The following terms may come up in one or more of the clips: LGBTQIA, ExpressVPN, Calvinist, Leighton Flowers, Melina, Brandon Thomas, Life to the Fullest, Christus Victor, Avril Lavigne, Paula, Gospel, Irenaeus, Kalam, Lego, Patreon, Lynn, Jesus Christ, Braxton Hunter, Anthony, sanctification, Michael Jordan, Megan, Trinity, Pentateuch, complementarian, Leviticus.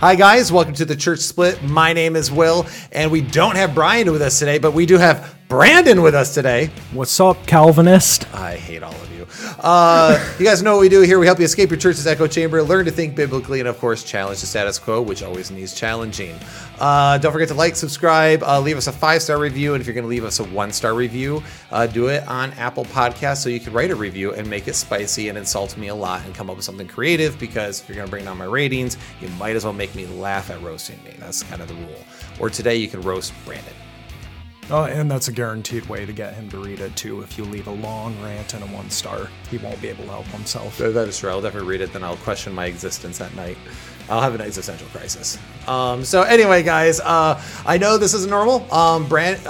Hi guys, welcome to the Church Split. My name is Will, and we don't have Brian with us today, but we do have Brandon with us today. What's up, Calvinist? I hate all of you. You guys know what we do here. We help you escape your church's echo chamber, learn to think biblically, and of course, challenge the status quo, which always needs challenging. Don't forget to like, subscribe, leave us a 5-star review, and if you're going to leave us a 1-star review, do it on Apple Podcasts so you can write a review and make it spicy and insult me a lot and come up with something creative, because if you're going to bring down my ratings, you might as well make me laugh at roasting me. That's kind of the rule. Or today you can roast Brandon. Oh, and that's a guaranteed way to get him to read it, too. If you leave a long rant and a 1-star, he won't be able to help himself. That is true. I'll definitely read it, then I'll question my existence at night. I'll have an existential crisis. So anyway, guys, I know this isn't normal. Brandon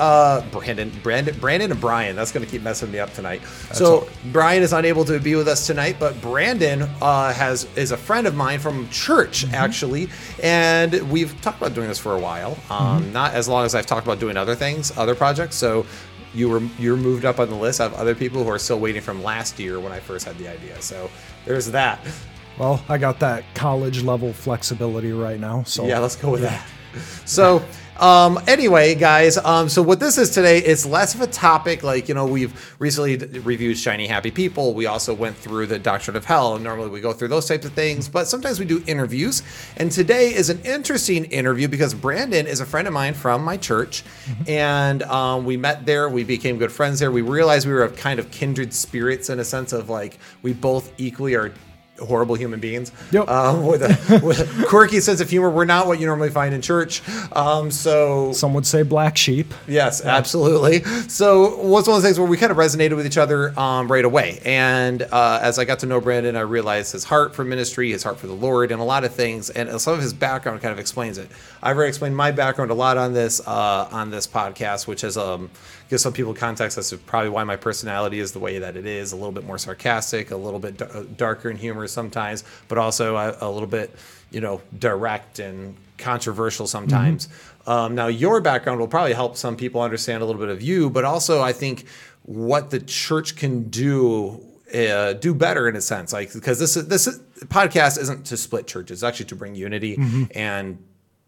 and Brian. That's going to keep messing me up tonight. Brian is unable to be with us tonight, but Brandon is a friend of mine from church, actually. And we've talked about doing this for a while. Not as long as I've talked about doing other things, other projects. So you're moved up on the list. I have other people who are still waiting from last year when I first had the idea. So there's that. Well, I got that college level flexibility right now. So yeah, let's go with that. So anyway, guys, so what this is today is less of a topic. Like, you know, we've recently reviewed Shiny Happy People. We also went through the Doctrine of Hell. And normally we go through those types of things, but sometimes we do interviews. And today is an interesting interview because Brandon is a friend of mine from my church. And we met there. We became good friends there. We realized we were kind of kindred spirits in a sense of like we both equally are horrible human beings with a quirky sense of humor. We're not what you normally find in church. So some would say black sheep. Yes, absolutely. So what's one of the things where we kind of resonated with each other right away. And as I got to know Brandon, I realized his heart for ministry, his heart for the Lord, and a lot of things. And some of his background kind of explains it. I've already explained my background a lot on this podcast, which is gives some people context as to probably why my personality is the way that it is, a little bit more sarcastic, a little bit darker in humor sometimes, but also a little bit, you know, direct and controversial sometimes. Now, your background will probably help some people understand a little bit of you, but also I think what the church can do better in a sense, like, because this podcast isn't to split churches, it's actually to bring unity and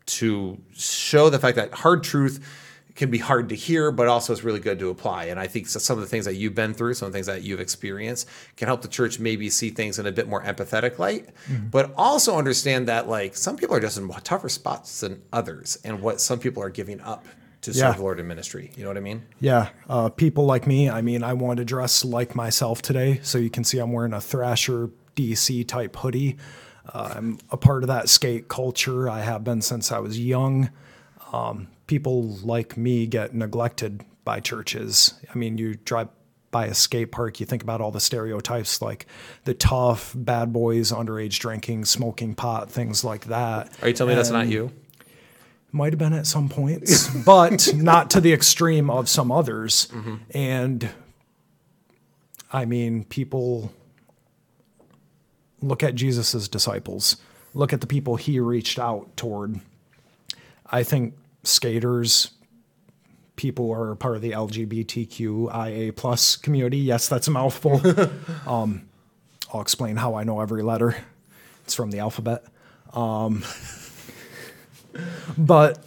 to show the fact that hard truth can be hard to hear, but also it's really good to apply. And I think some of the things that you've been through, some of the things that you've experienced can help the church maybe see things in a bit more empathetic light, but also understand that like some people are just in tougher spots than others and what some people are giving up to serve the Lord in ministry. You know what I mean? Yeah. People like me, I mean, I want to dress like myself today. So you can see I'm wearing a Thrasher DC type hoodie. I'm a part of that skate culture. I have been since I was young. People like me get neglected by churches. I mean, you drive by a skate park, you think about all the stereotypes like the tough, bad boys, underage drinking, smoking pot, things like that. Are you telling me that's not you? Might have been at some points, but not to the extreme of some others. And I mean, people look at Jesus's disciples, look at the people he reached out toward. I think skaters, people are part of the LGBTQIA plus community. Yes, that's a mouthful. I'll explain how I know every letter. It's from the alphabet. But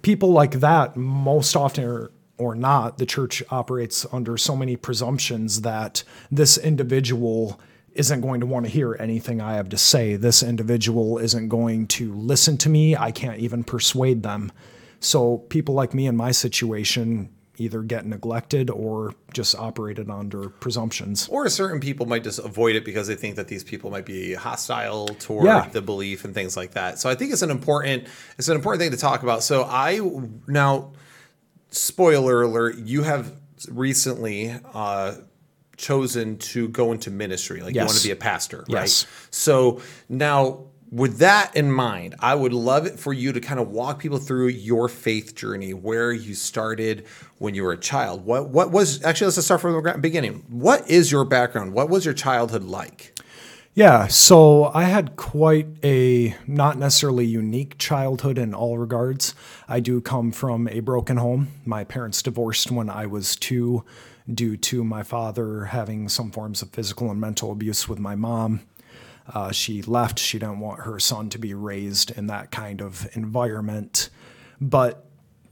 people like that, most often or not, the church operates under so many presumptions that this individual isn't going to want to hear anything I have to say. This individual isn't going to listen to me. I can't even persuade them. So people like me in my situation either get neglected or just operated under presumptions. Or certain people might just avoid it because they think that these people might be hostile toward the belief and things like that. So I think it's an important thing to talk about. So now, spoiler alert, you have recently chosen to go into ministry, like you want to be a pastor, right? Yes. So now with that in mind, I would love it for you to kind of walk people through your faith journey, where you started when you were a child. Let's just start from the beginning. What is your background? What was your childhood like? Yeah. So I had quite a not necessarily unique childhood in all regards. I do come from a broken home. My parents divorced when I was 2 due to my father having some forms of physical and mental abuse with my mom. She left. She didn't want her son to be raised in that kind of environment. But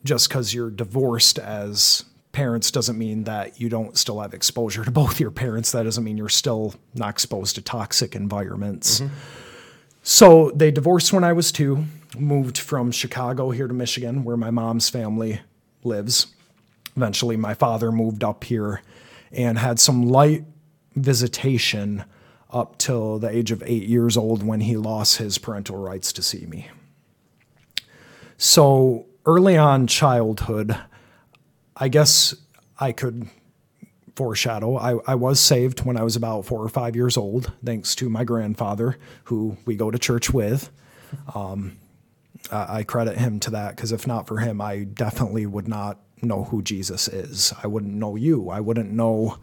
just because you're divorced as parents doesn't mean that you don't still have exposure to both your parents. That doesn't mean you're still not exposed to toxic environments. Mm-hmm. So they divorced when I was 2, moved from Chicago here to Michigan, where my mom's family lives. Eventually, my father moved up here and had some light visitation up till the age of 8 years old when he lost his parental rights to see me. So early on childhood, I guess I could foreshadow. I was saved when I was about 4 or 5 years old, thanks to my grandfather, who we go to church with. I credit him to that, because if not for him, I definitely would not know who Jesus is. I wouldn't know you. I wouldn't know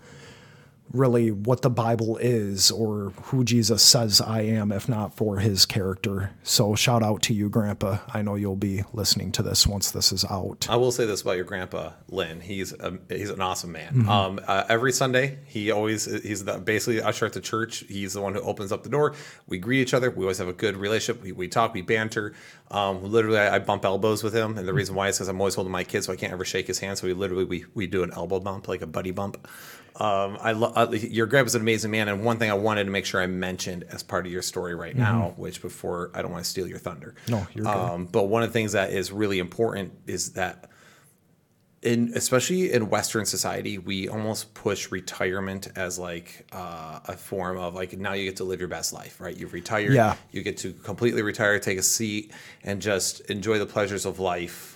really what the Bible is or who Jesus says I am, if not for his character. So shout out to you, Grandpa. I know you'll be listening to this once this is out. I will say this about your grandpa, Lynn. He's an awesome man. Mm-hmm. Every Sunday, he's basically the usher at the church. He's the one who opens up the door. We greet each other. We always have a good relationship. We talk, we banter. Literally, I bump elbows with him. And the reason why is because I'm always holding my kid, so I can't ever shake his hand. So we do an elbow bump, like a buddy bump. Your grandpa's an amazing man, and one thing I wanted to make sure I mentioned as part of your story right now, which before, I don't want to steal your thunder. No, you're good. But one of the things that is really important is that, especially in Western society, we almost push retirement as like a form of like, now you get to live your best life, right? You've retired. Yeah. You get to completely retire, take a seat, and just enjoy the pleasures of life.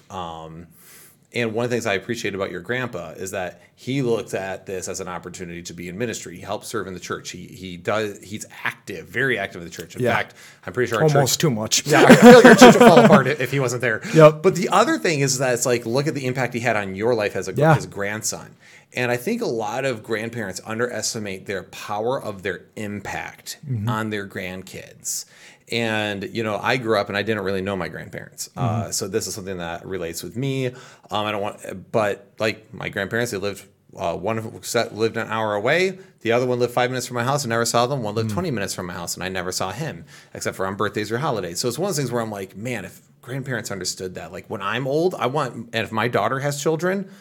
And one of the things I appreciate about your grandpa is that he looked at this as an opportunity to be in ministry. He helps serve in the church. He's active, very active in the church. In fact, I'm pretty sure almost too much. Yeah, I feel like your church would fall apart if he wasn't there. Yep. But the other thing is that it's like, look at the impact he had on your life as his grandson. And I think a lot of grandparents underestimate their power of their impact on their grandkids. And, you know, I grew up and I didn't really know my grandparents. So this is something that relates with me. But my grandparents, they lived, one of them lived an hour away. The other one lived 5 minutes from my house and never saw them. One lived 20 minutes from my house and I never saw him, except for on birthdays or holidays. So it's one of those things where I'm like, man, if grandparents understood that, like when I'm old, and if my daughter has children,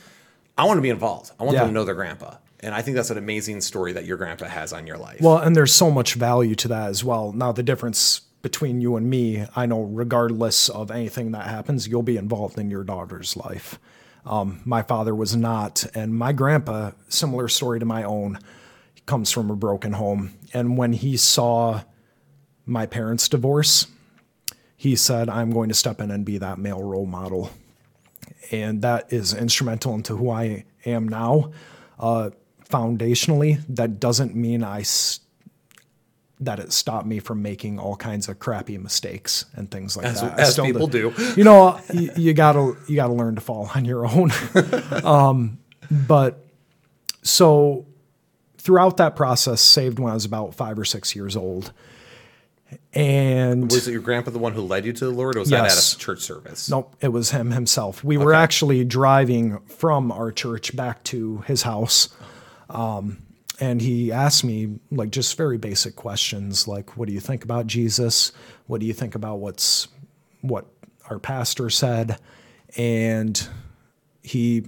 I want to be involved. I want them to know their grandpa. And I think that's an amazing story that your grandpa has on your life. Well, and there's so much value to that as well. Now, the difference between you and me, I know regardless of anything that happens, you'll be involved in your daughter's life. My father was not. And my grandpa, similar story to my own, he comes from a broken home. And when he saw my parents' divorce, he said, I'm going to step in and be that male role model. And that is instrumental into who I am now. Foundationally, that doesn't mean that it stopped me from making all kinds of crappy mistakes and things like that. As people do. You know, you gotta learn to fall on your own. But so throughout that process, saved when I was about 5 or 6 years old. And was it your grandpa the one who led you to the Lord, or was that at a church service? Nope, it was him himself. We were actually driving from our church back to his house. And he asked me like just very basic questions like, what do you think about Jesus? What do you think about what our pastor said? And he,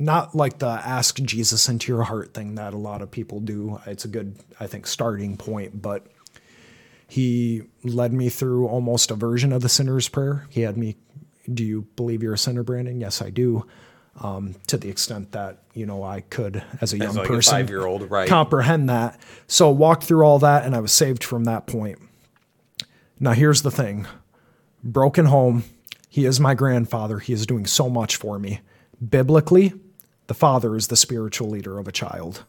not like the ask Jesus into your heart thing that a lot of people do. It's a good, I think, starting point, but he led me through almost a version of the sinner's prayer. He had me, do you believe you're a sinner, Brandon? Yes, I do. To the extent that, you know, I could, as a young person, a 5-year-old, right, comprehend that. So walked through all that, and I was saved from that point. Now, here's the thing. Broken home. He is my grandfather. He is doing so much for me. Biblically, the father is the spiritual leader of a child.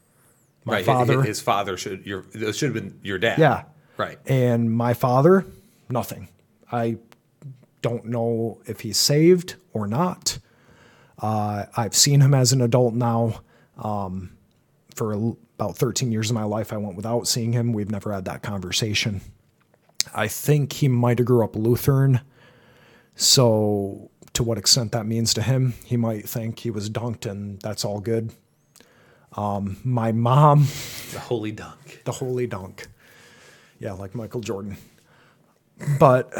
My father. His father should have been your dad. Yeah. Right. And my father, nothing. I don't know if he's saved or not. I've seen him as an adult now. For about 13 years of my life, I went without seeing him. We've never had that conversation. I think he might have grew up Lutheran. So to what extent that means to him, he might think he was dunked and that's all good. My mom. The holy dunk. Yeah, like Michael Jordan. But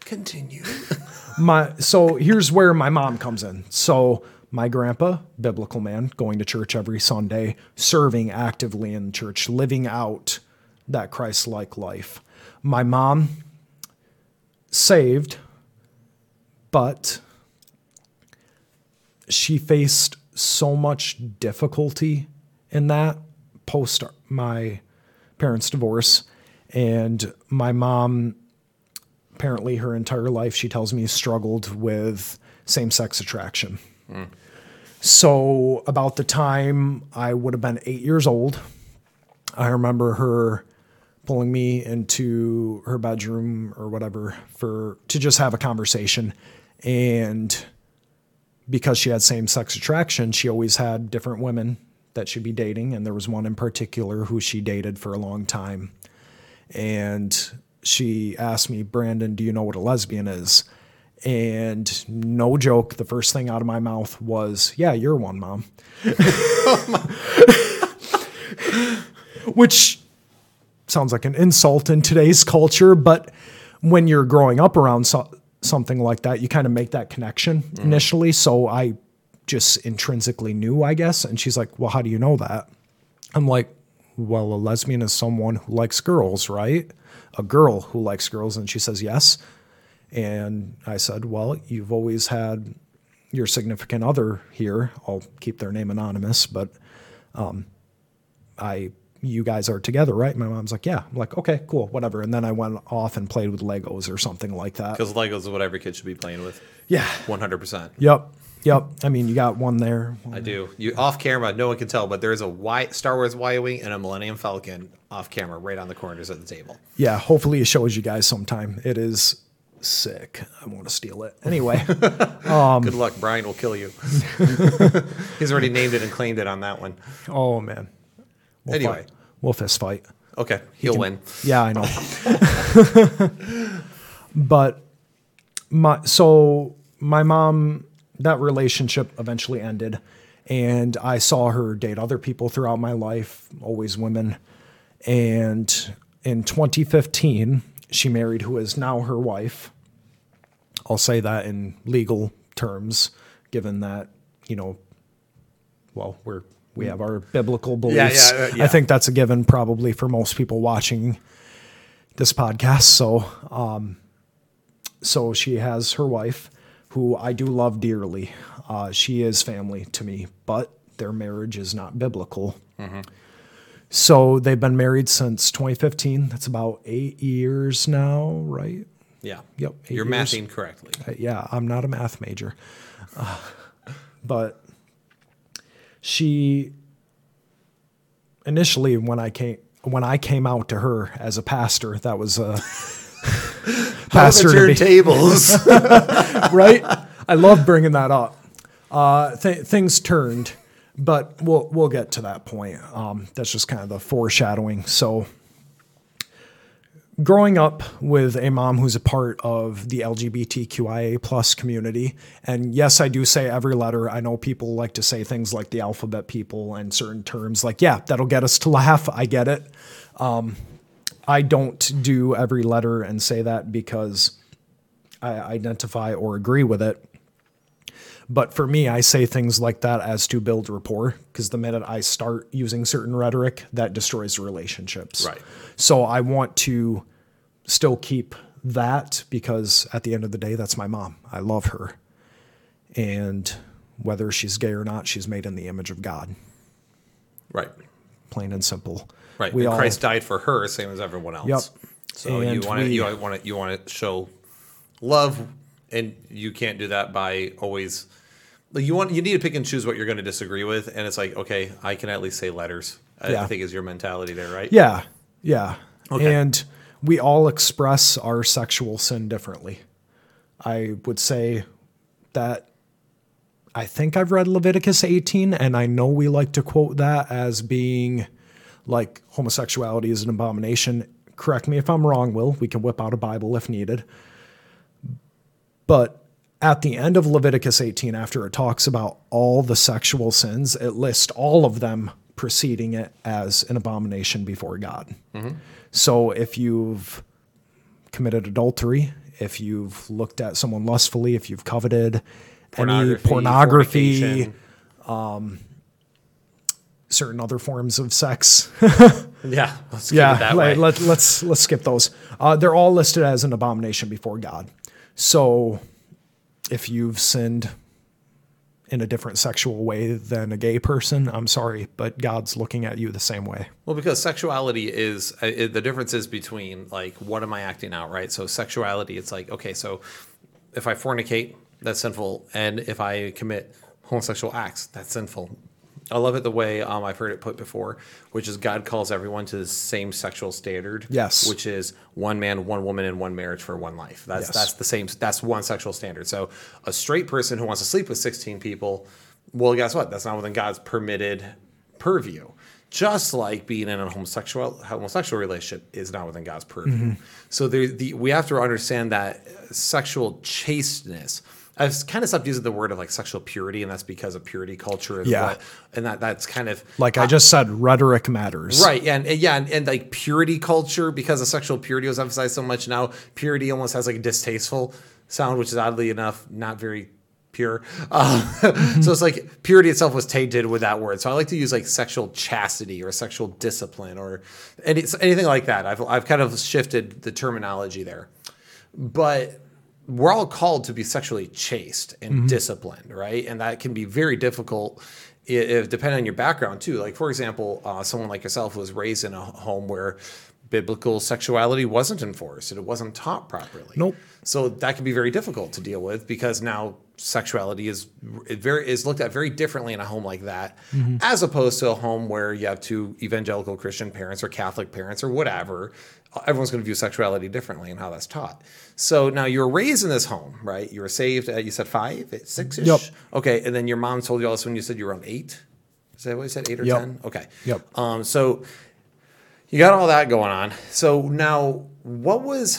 continue. So here's where my mom comes in. So my grandpa, biblical man, going to church every Sunday, serving actively in church, living out that Christ-like life. My mom, saved, but she faced so much difficulty in that post my parents' divorce. And my mom, apparently her entire life, she tells me, struggled with same-sex attraction. Mm. So about the time I would have been 8 years old, I remember her pulling me into her bedroom or whatever to just have a conversation. And because she had same-sex attraction, she always had different women that she'd be dating. And there was one in particular who she dated for a long time. And she asked me, "Brandon, do you know what a lesbian is?" And no joke, the first thing out of my mouth was, "Yeah, you're one, Mom." Which sounds like an insult in today's culture, but when you're growing up around something like that, you kind of make that connection initially. So I just intrinsically knew, I guess. And she's like, "Well, how do you know that?" I'm like, "Well, a lesbian is someone who likes girls, right? A girl who likes girls." And she says, "Yes." And I said, "Well, you've always had your significant other here." I'll keep their name anonymous, but you guys are together, right? My mom's like, "Yeah." I'm like, "Okay, cool, whatever." And then I went off and played with Legos or something like that. Because Legos is what every kid should be playing with. Yeah. 100%. Yep. I mean, you got one there. I do. You off camera, no one can tell, but there is a Star Wars Y-Wing and a Millennium Falcon off camera right on the corners of the table. Yeah, hopefully it shows you guys sometime. It is sick. I want to steal it. Anyway. Good luck. Brian will kill you. He's already named it and claimed it on that one. Oh, man. Anyway. We'll fist fight. Okay. He'll win. Yeah, I know. But my mom... that relationship eventually ended, and I saw her date other people throughout my life, always women. And in 2015, she married who is now her wife. I'll say that in legal terms, given that, we have our biblical beliefs. Yeah. I think that's a given probably for most people watching this podcast. So she has her wife, who I do love dearly. She is family to me, but their marriage is not biblical. Mm-hmm. So they've been married since 2015. That's about 8 years now, right? Yeah. Yep. You're mathing correctly. Yeah. I'm not a math major, but she initially, when I came out to her as a pastor, that was a pastor turntables. Right? I love bringing that up. Things turned, but we'll get to that point. That's just kind of the foreshadowing. So growing up with a mom who's a part of the LGBTQIA plus community, and yes, I do say every letter. I know people like to say things like the alphabet people and certain terms like, yeah, that'll get us to laugh. I get it. I don't do every letter and say that because I identify or agree with it. But for me, I say things like that as to build rapport, because the minute I start using certain rhetoric, that destroys relationships. Right. So I want to still keep that, because at the end of the day, that's my mom. I love her. And whether she's gay or not, she's made in the image of God. Right. Plain and simple. Right. Christ died for her, same as everyone else. Yep. So you want to show love, and you can't do that by always. You need to pick and choose what you're going to disagree with, and it's like, okay, I can at least say letters. I think is your mentality there, right? Yeah. Okay. And we all express our sexual sin differently. I would say that. I think I've read Leviticus 18, and I know we like to quote that as being like homosexuality is an abomination. Correct me if I'm wrong, Will. We can whip out a Bible if needed. But at the end of Leviticus 18, after it talks about all the sexual sins, it lists all of them preceding it as an abomination before God. Mm-hmm. So if you've committed adultery, if you've looked at someone lustfully, if you've coveted pornography, certain other forms of sex. Yeah. Let's skip it that way. Let's skip those. They're all listed as an abomination before God. So if you've sinned in a different sexual way than a gay person, I'm sorry, but God's looking at you the same way. Well, because sexuality is the difference is between like, what am I acting out? Right. So sexuality, it's like, okay, so if I fornicate, that's sinful. And if I commit homosexual acts, that's sinful. I love it the way I've heard it put before, which is God calls everyone to the same sexual standard. Yes. Which is one man, one woman, and one marriage for one life. That's the same. That's one sexual standard. So a straight person who wants to sleep with 16 people, well, guess what? That's not within God's permitted purview. Just like being in a homosexual relationship is not within God's purview. Mm-hmm. So we have to understand that sexual chasteness. I've kind of stopped using the word of like sexual purity, and that's because of purity culture. That's kind of like I just said, rhetoric matters. Right. And like purity culture, because of sexual purity was emphasized so much. Now purity almost has like a distasteful sound, which is oddly enough, not very pure. Mm-hmm. So it's like purity itself was tainted with that word. So I like to use like sexual chastity or sexual discipline or anything like that. I've kind of shifted the terminology there, but we're all called to be sexually chaste and mm-hmm. disciplined, right? And that can be very difficult if depending on your background too. Like, for example, someone like yourself was raised in a home where biblical sexuality wasn't enforced and it wasn't taught properly. Nope. So that can be very difficult to deal with because now sexuality is looked at very differently in a home like that, mm-hmm. as opposed to a home where you have two evangelical Christian parents or Catholic parents or whatever. Everyone's going to view sexuality differently and how that's taught. So now you were raised in this home, right? You were saved at, you said 5, 6-ish? Yep. Okay, and then your mom told you all this when you said you were 8? Is that what you said, 8 or 10? Okay. Yep. So you got all that going on. So now what was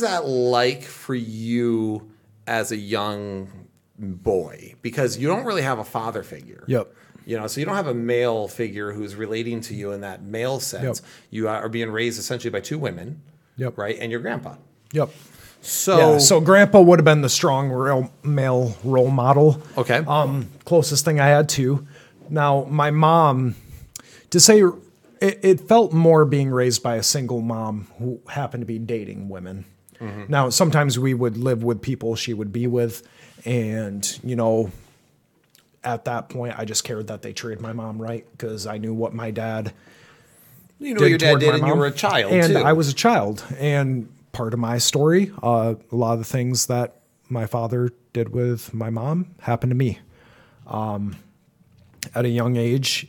that like for you as a young boy? Because you don't really have a father figure. Yep. You know, so you don't have a male figure who's relating to you in that male sense. Yep. You are being raised essentially by two women, yep. right? And your grandpa. Yep. So grandpa would have been the strong male role model. Okay. Closest thing I had to. Now, my mom, to say it felt more being raised by a single mom who happened to be dating women. Mm-hmm. Now, sometimes we would live with people she would be with and, you know, at that point, I just cared that they treated my mom right because I knew what my dad did and you were a child, and too. I was a child. And part of my story, a lot of the things that my father did with my mom happened to me. At a young age,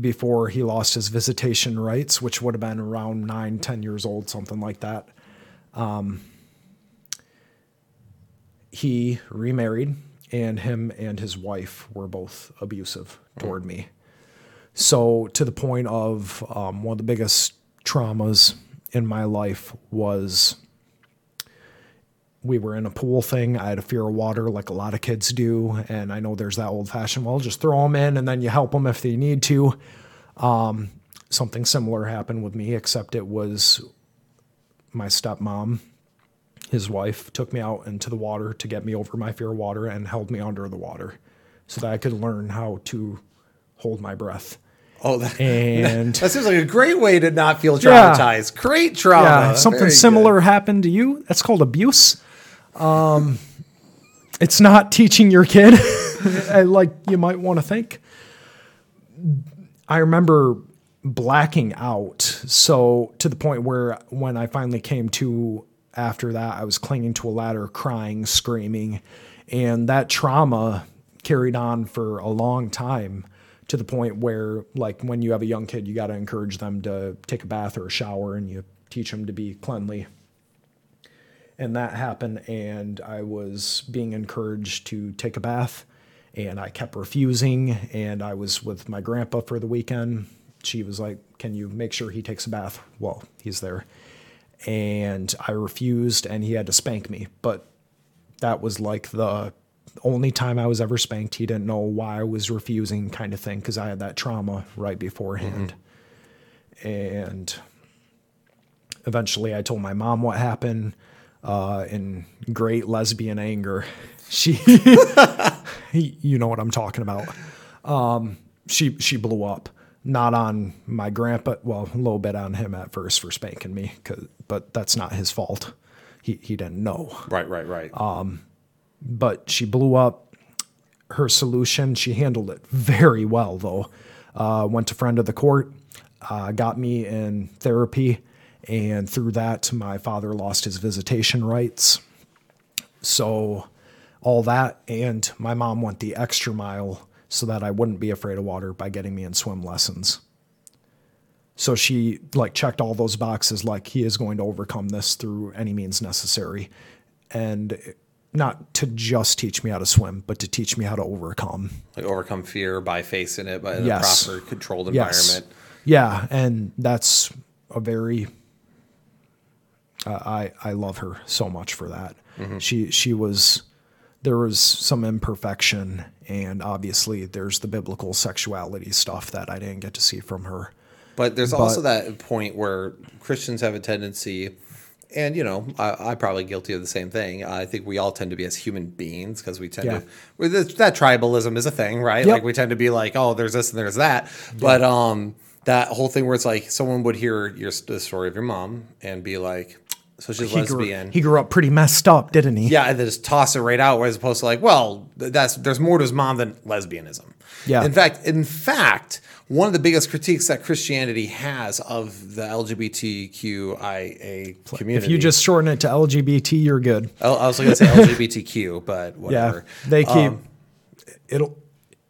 before he lost his visitation rights, which would have been around 9, 10 years old, something like that, he remarried. And him and his wife were both abusive toward me. So to the point of one of the biggest traumas in my life was we were in a pool thing. I had a fear of water like a lot of kids do. And I know there's that old fashioned, well, just throw them in and then you help them if they need to. Something similar happened with me, except it was my stepmom. His wife took me out into the water to get me over my fear of water and held me under the water so that I could learn how to hold my breath. Oh, that seems like a great way to not feel traumatized. Yeah. Great trauma. Yeah, something very similar good. Happened to you. That's called abuse. It's not teaching your kid like you might want to think. I remember blacking out. So to the point where when I finally came to after that, I was clinging to a ladder, crying, screaming, and that trauma carried on for a long time to the point where, like, when you have a young kid, you got to encourage them to take a bath or a shower and you teach them to be cleanly. And that happened, and I was being encouraged to take a bath, and I kept refusing, and I was with my grandpa for the weekend. She was like, can you make sure he takes a bath while he's there? And I refused, and he had to spank me. But that was like the only time I was ever spanked, he didn't know why I was refusing, kind of thing, because I had that trauma right beforehand. Mm-hmm. And eventually I told my mom what happened in great lesbian anger. She, you know what I'm talking about. She blew up. Not on my grandpa. Well, a little bit on him at first for spanking me, but that's not his fault. He didn't know. Right. But she blew up. Her solution, she handled it very well, though. Went to friend of the court, got me in therapy, and through that, my father lost his visitation rights. So all that, and my mom went the extra mile so that I wouldn't be afraid of water by getting me in swim lessons. So she checked all those boxes, he is going to overcome this through any means necessary. And not to just teach me how to swim, but to teach me how to overcome. Overcome fear by facing it, by yes. a proper controlled environment. Yes. Yeah, and that's a very, I love her so much for that. Mm-hmm. She was... There was some imperfection, and obviously there's the biblical sexuality stuff that I didn't get to see from her. But there's also that point where Christians have a tendency, and, I'm probably guilty of the same thing. I think we all tend to be as human beings because we tend to – that tribalism is a thing, right? Yep. We tend to be oh, there's this and there's that. Yep. But that whole thing where it's someone would hear the story of your mom and be like – So she's lesbian. He grew up pretty messed up, didn't he? Yeah, and they just toss it right out, as opposed to there's more to his mom than lesbianism. Yeah. In fact, one of the biggest critiques that Christianity has of the LGBTQIA community. If you just shorten it to LGBT, you're good. I was going to say LGBTQ, but whatever. Yeah, they keep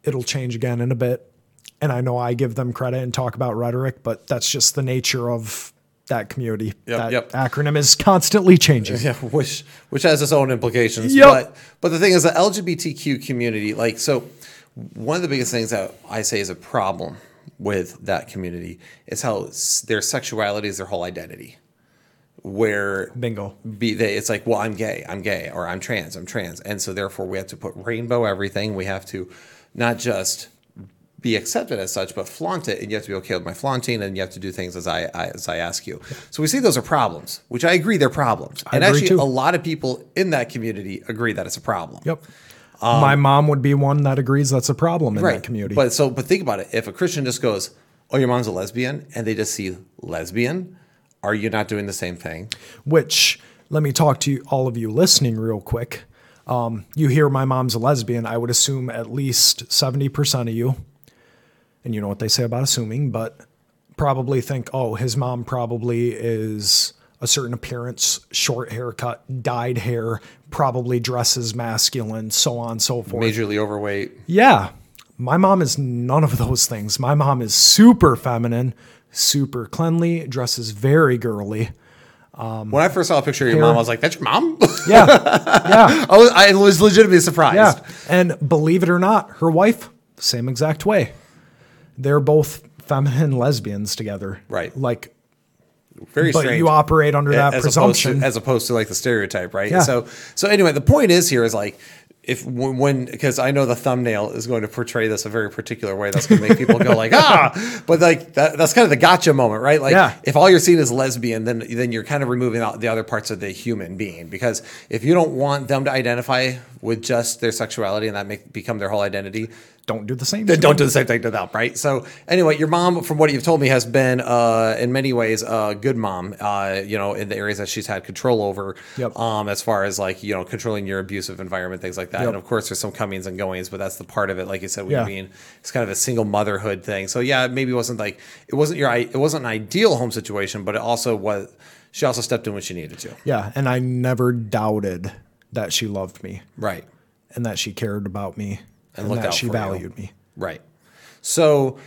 it'll change again in a bit, and I know I give them credit and talk about rhetoric, but that's just the nature of that community. Yep, that acronym is constantly changing. Yeah, which has its own implications. Yep. But the thing is, the LGBTQ community, so one of the biggest things that I say is a problem with that community is how their sexuality is their whole identity. Where bingo it's I'm gay, or I'm trans, and so therefore we have to put rainbow everything. We have to not just be accepted as such, but flaunt it, and you have to be okay with my flaunting, and you have to do things as I ask you. So we see those are problems, which I agree they're problems. And actually, too. A lot of people in that community agree that it's a problem. Yep. My mom would be one that agrees that's a problem in that community. But think about it. If a Christian just goes, "Oh, your mom's a lesbian," and they just see lesbian, are you not doing the same thing? Which, let me talk to you, all of you listening real quick. You hear my mom's a lesbian, I would assume at least 70% of you, and you know what they say about assuming, but probably think, oh, his mom probably is a certain appearance, short haircut, dyed hair, probably dresses masculine, so on and so forth. Majorly overweight. Yeah. My mom is none of those things. My mom is super feminine, super cleanly, dresses very girly. When I first saw a picture of your mom, I was like, that's your mom? Yeah. Yeah. I was legitimately surprised. Yeah. And believe it or not, her wife, same exact way. They're both feminine lesbians together. Right. Very strange. But you operate under that presumption. As opposed to the stereotype, right? Yeah. So anyway, the point is here is because I know the thumbnail is going to portray this a very particular way that's going to make people go ah, but that's kind of the gotcha moment, right? If all you're seeing is lesbian, then you're kind of removing out the other parts of the human being, because if you don't want them to identify with just their sexuality and that become their whole identity, don't do the same thing. Don't do the same thing to them, right? So anyway, your mom, from what you've told me, has been in many ways a good mom, in the areas that she's had control over, yep. As far as controlling your abusive environment, things like that. Yep. And of course, there's some comings and goings, but that's the part of it. Like you said, we mean it's kind of a single motherhood thing. So yeah, maybe it wasn't an ideal home situation, but it also was. She also stepped in when she needed to. Yeah, and I never doubted that she loved me, right, and that she cared about me. And that she valued me. Right. So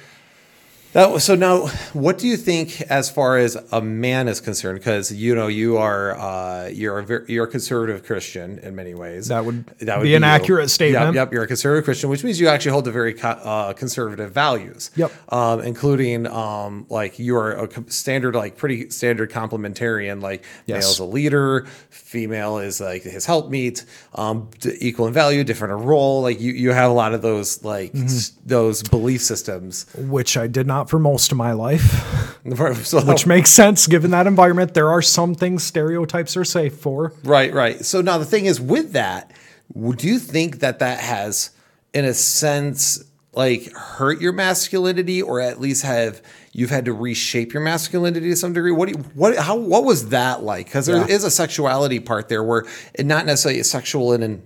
So now, what do you think as far as a man is concerned? Because you know you are you're a conservative Christian in many ways. That would be an accurate statement. Yep, you're a conservative Christian, which means you actually hold the very conservative values. Yep, including like you're a standard, like pretty standard complementarian. Like male's a leader, female is like his helpmeet, equal in value, different in role. Like you have a lot of those those belief systems, which I did not. For most of my life, which makes sense given that environment. There are some things stereotypes are safe for. Right. So now the thing is with that, do you think that has, in a sense, like hurt your masculinity, or at least you've had to reshape your masculinity to some degree? What was that like? Because there is a sexuality part there where it not necessarily is sexual in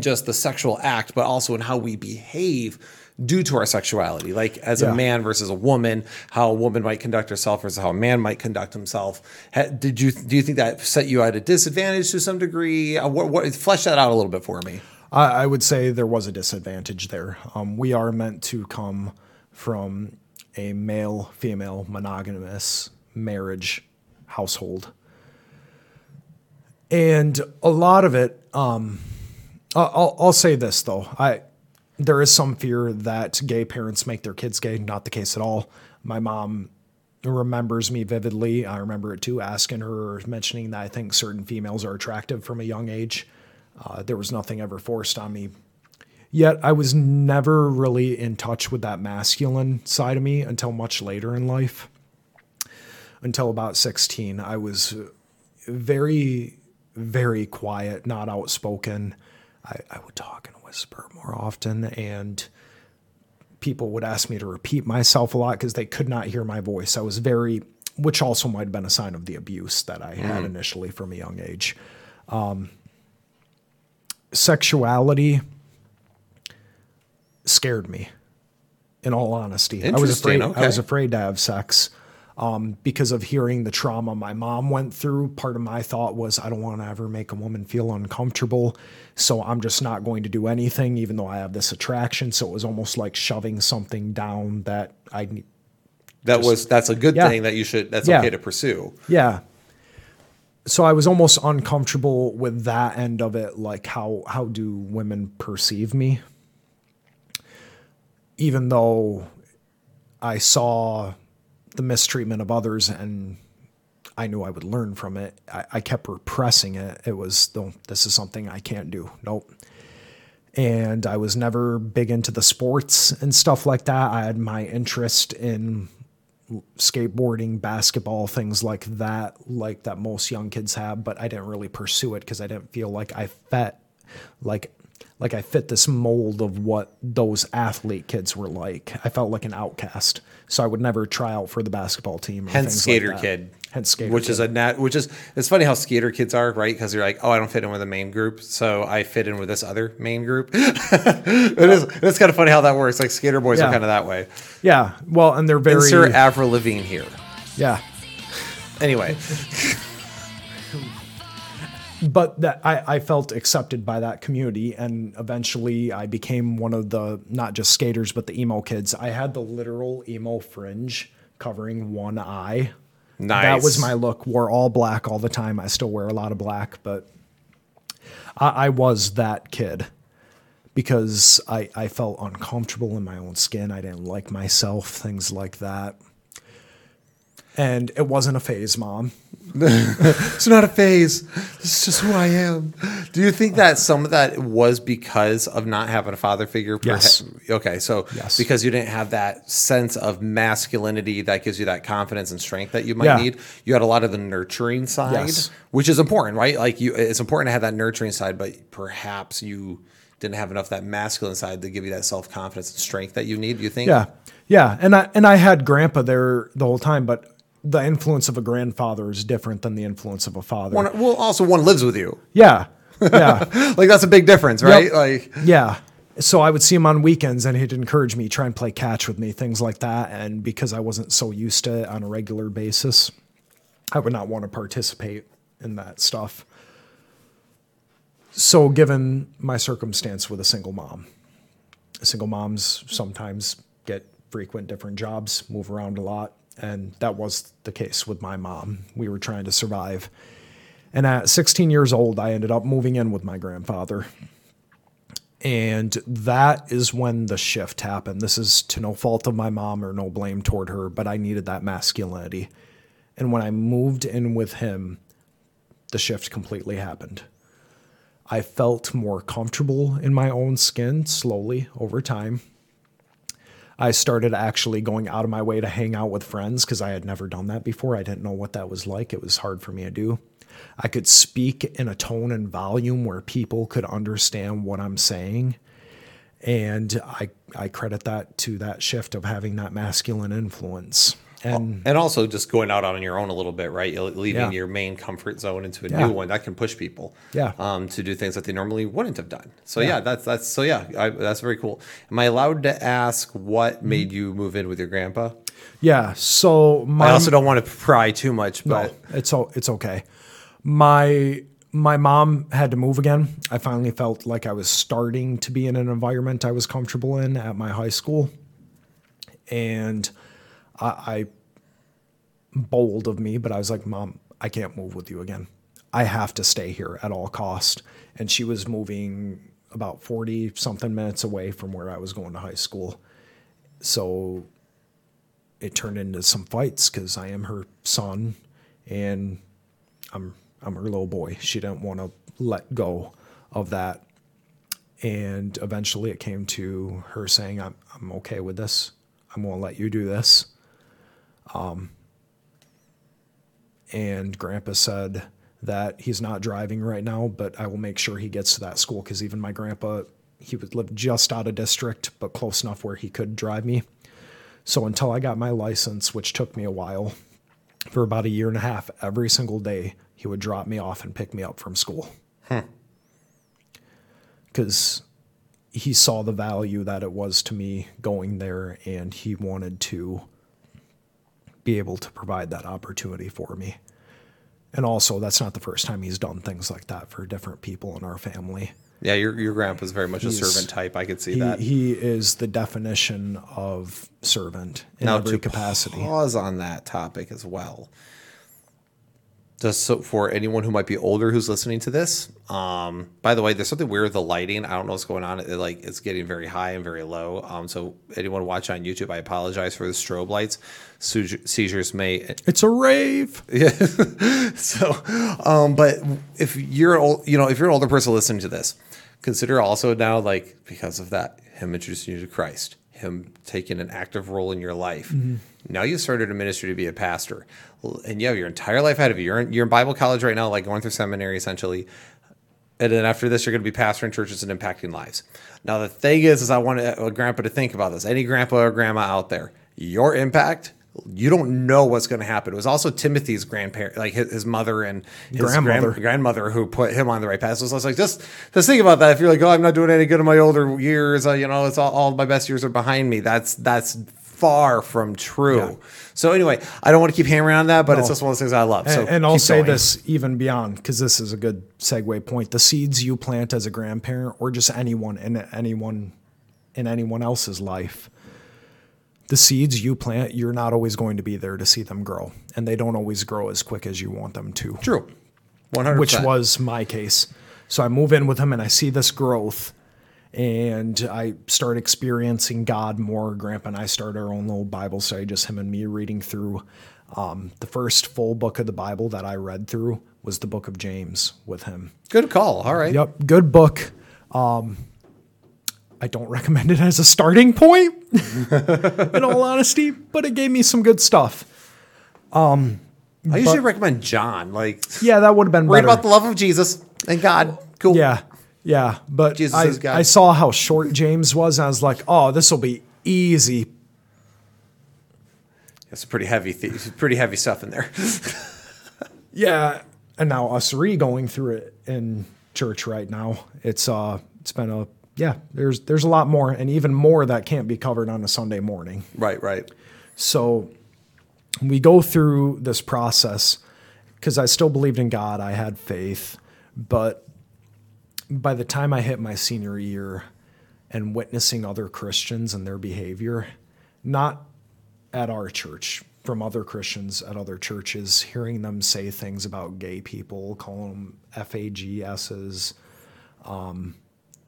just the sexual act, but also in how we behave due to our sexuality, like as a man versus a woman, how a woman might conduct herself versus how a man might conduct himself. Do you think that set you at a disadvantage to some degree? Flesh that out a little bit for me. I would say there was a disadvantage there. We are meant to come from a male-female monogamous marriage household. And a lot of it, I'll say this though. There is some fear that gay parents make their kids gay. Not the case at all. My mom remembers me vividly. I remember it too, asking her or mentioning that I think certain females are attractive from a young age. There was nothing ever forced on me. Yet I was never really in touch with that masculine side of me until much later in life. Until about 16, I was very, very quiet, not outspoken. I would talk and whisper more often, and people would ask me to repeat myself a lot because they could not hear my voice. I was which also might have been a sign of the abuse that I had initially from a young age. Sexuality scared me, in all honesty. I was afraid. Okay. I was afraid to have sex because of hearing the trauma my mom went through. Part of my thought was, I don't want to ever make a woman feel uncomfortable, so I'm just not going to do anything, even though I have this attraction. So it was almost like shoving something down that I need. That's a good thing that you should, that's okay to pursue. Yeah. So I was almost uncomfortable with that end of it. Like how do women perceive me? Even though I saw the mistreatment of others and I knew I would learn from it, I kept repressing it. It was, this is something I can't do. Nope. And I was never big into the sports and stuff like that. I had my interest in skateboarding, basketball, things like that most young kids have, but I didn't really pursue it because I didn't feel like I fit this mold of what those athlete kids were like. I felt like an outcast, so I would never try out for the basketball team. Hence, skater kid. It's funny how skater kids are, right? Because you're like, oh, I don't fit in with the main group, so I fit in with this other main group. It's kind of funny how that works. Like skater boys are kind of that way. Yeah. Well, and they're very. Insert Avril Lavigne here. Yeah. Anyway. But that I felt accepted by that community, and eventually I became one of the, not just skaters, but the emo kids. I had the literal emo fringe covering one eye. Nice. That was my look. Wore all black all the time. I still wear a lot of black, but I was that kid because I felt uncomfortable in my own skin. I didn't like myself, things like that. And it wasn't a phase, Mom. It's not a phase. It's just who I am. Do you think that some of that was because of not having a father figure? Yes. Okay. So because you didn't have that sense of masculinity that gives you that confidence and strength that you might need, you had a lot of the nurturing side, which is important, right? Like it's important to have that nurturing side, but perhaps you didn't have enough of that masculine side to give you that self-confidence and strength that you need. Do you think? Yeah. Yeah. And I had grandpa there the whole time, but the influence of a grandfather is different than the influence of a father. One lives with you. Yeah. Yeah. Like that's a big difference, right? Yep. Like, yeah. So I would see him on weekends and he'd encourage me, try and play catch with me, things like that. And because I wasn't so used to it on a regular basis, I would not want to participate in that stuff. So given my circumstance with a single mom, single moms sometimes get frequent different jobs, move around a lot. And that was the case with my mom. We were trying to survive. And at 16 years old, I ended up moving in with my grandfather. And that is when the shift happened. This is to no fault of my mom or no blame toward her, but I needed that masculinity. And when I moved in with him, the shift completely happened. I felt more comfortable in my own skin slowly over time. I started actually going out of my way to hang out with friends because I had never done that before. I didn't know what that was like. It was hard for me to do. I could speak in a tone and volume where people could understand what I'm saying. And I credit that to that shift of having that masculine influence. And also just going out on your own a little bit, right? You're leaving your main comfort zone into a new one that can push people to do things that they normally wouldn't have done. So that's very cool. Am I allowed to ask what made you move in with your grandpa? Yeah. So I also don't want to pry too much, but no, it's okay. My mom had to move again. I finally felt like I was starting to be in an environment I was comfortable in at my high school. And I bold of me, but I was like, Mom, I can't move with you again. I have to stay here at all cost. And she was moving about 40 something minutes away from where I was going to high school. So it turned into some fights because I am her son and I'm her little boy. She didn't want to let go of that. And eventually it came to her saying, I'm okay with this. I'm going to let you do this. And Grandpa said that he's not driving right now, but I will make sure he gets to that school. Because even my grandpa, he would live just out of district, but close enough where he could drive me. So until I got my license, which took me a while, for about a year and a half, every single day, he would drop me off and pick me up from school. Because he saw the value that it was to me going there, and he wanted to be able to provide that opportunity for me. And also, that's not the first time he's done things like that for different people in our family. Yeah, your grandpa's very much a servant type. I could see that. He is the definition of servant in every capacity. Now, pause on that topic as well. Just so for anyone who might be older who's listening to this, by the way, there's something weird with the lighting. I don't know what's going on. It's getting very high and very low. So anyone watch on YouTube, I apologize for the strobe lights. Seizures may. It's a rave. Yeah. So, but if you're old, if you're an older person listening to this, consider also now, because of that, him introducing you to Christ, him taking an active role in your life. Mm-hmm. Now you started a ministry to be a pastor, and you have your entire life ahead of you. You're in Bible college right now, going through seminary essentially. And then after this, you're going to be pastoring churches and impacting lives. Now, the thing is I want a grandpa to think about this. Any grandpa or grandma out there, your impact, you don't know what's going to happen. It was also Timothy's grandparent, his mother and his grandmother who put him on the right path. So it's just think about that. If you're like, oh, I'm not doing any good in my older years, it's all my best years are behind me. That's far from true. Yeah. So anyway, I don't want to keep hammering on that, but it's just one of those things I love. And I'll say this even beyond, because this is a good segue point. The seeds you plant as a grandparent, or just anyone in anyone else's life, the seeds you plant, you're not always going to be there to see them grow. And they don't always grow as quick as you want them to. True. 100%. Which was my case. So I move in with him and I see this growth. And I start experiencing God more. Grandpa and I start our own little Bible study, just him and me reading through. The first full book of the Bible that I read through was the book of James with him. Good call. All right. Yep. Good book. I don't recommend it as a starting point, in all honesty, but it gave me some good stuff. I usually recommend John. Yeah, that would have been better. Read about the love of Jesus and God. Cool. Yeah. Yeah, but I saw how short James was, and I was like, oh, this will be easy. That's pretty heavy stuff in there. Yeah, and now us going through it in church right now, it's been there's a lot more, and even more that can't be covered on a Sunday morning. Right. So we go through this process, because I still believed in God, I had faith, but by the time I hit my senior year and witnessing other Christians and their behavior, not at our church, from other Christians at other churches, hearing them say things about gay people, call them FAGSs,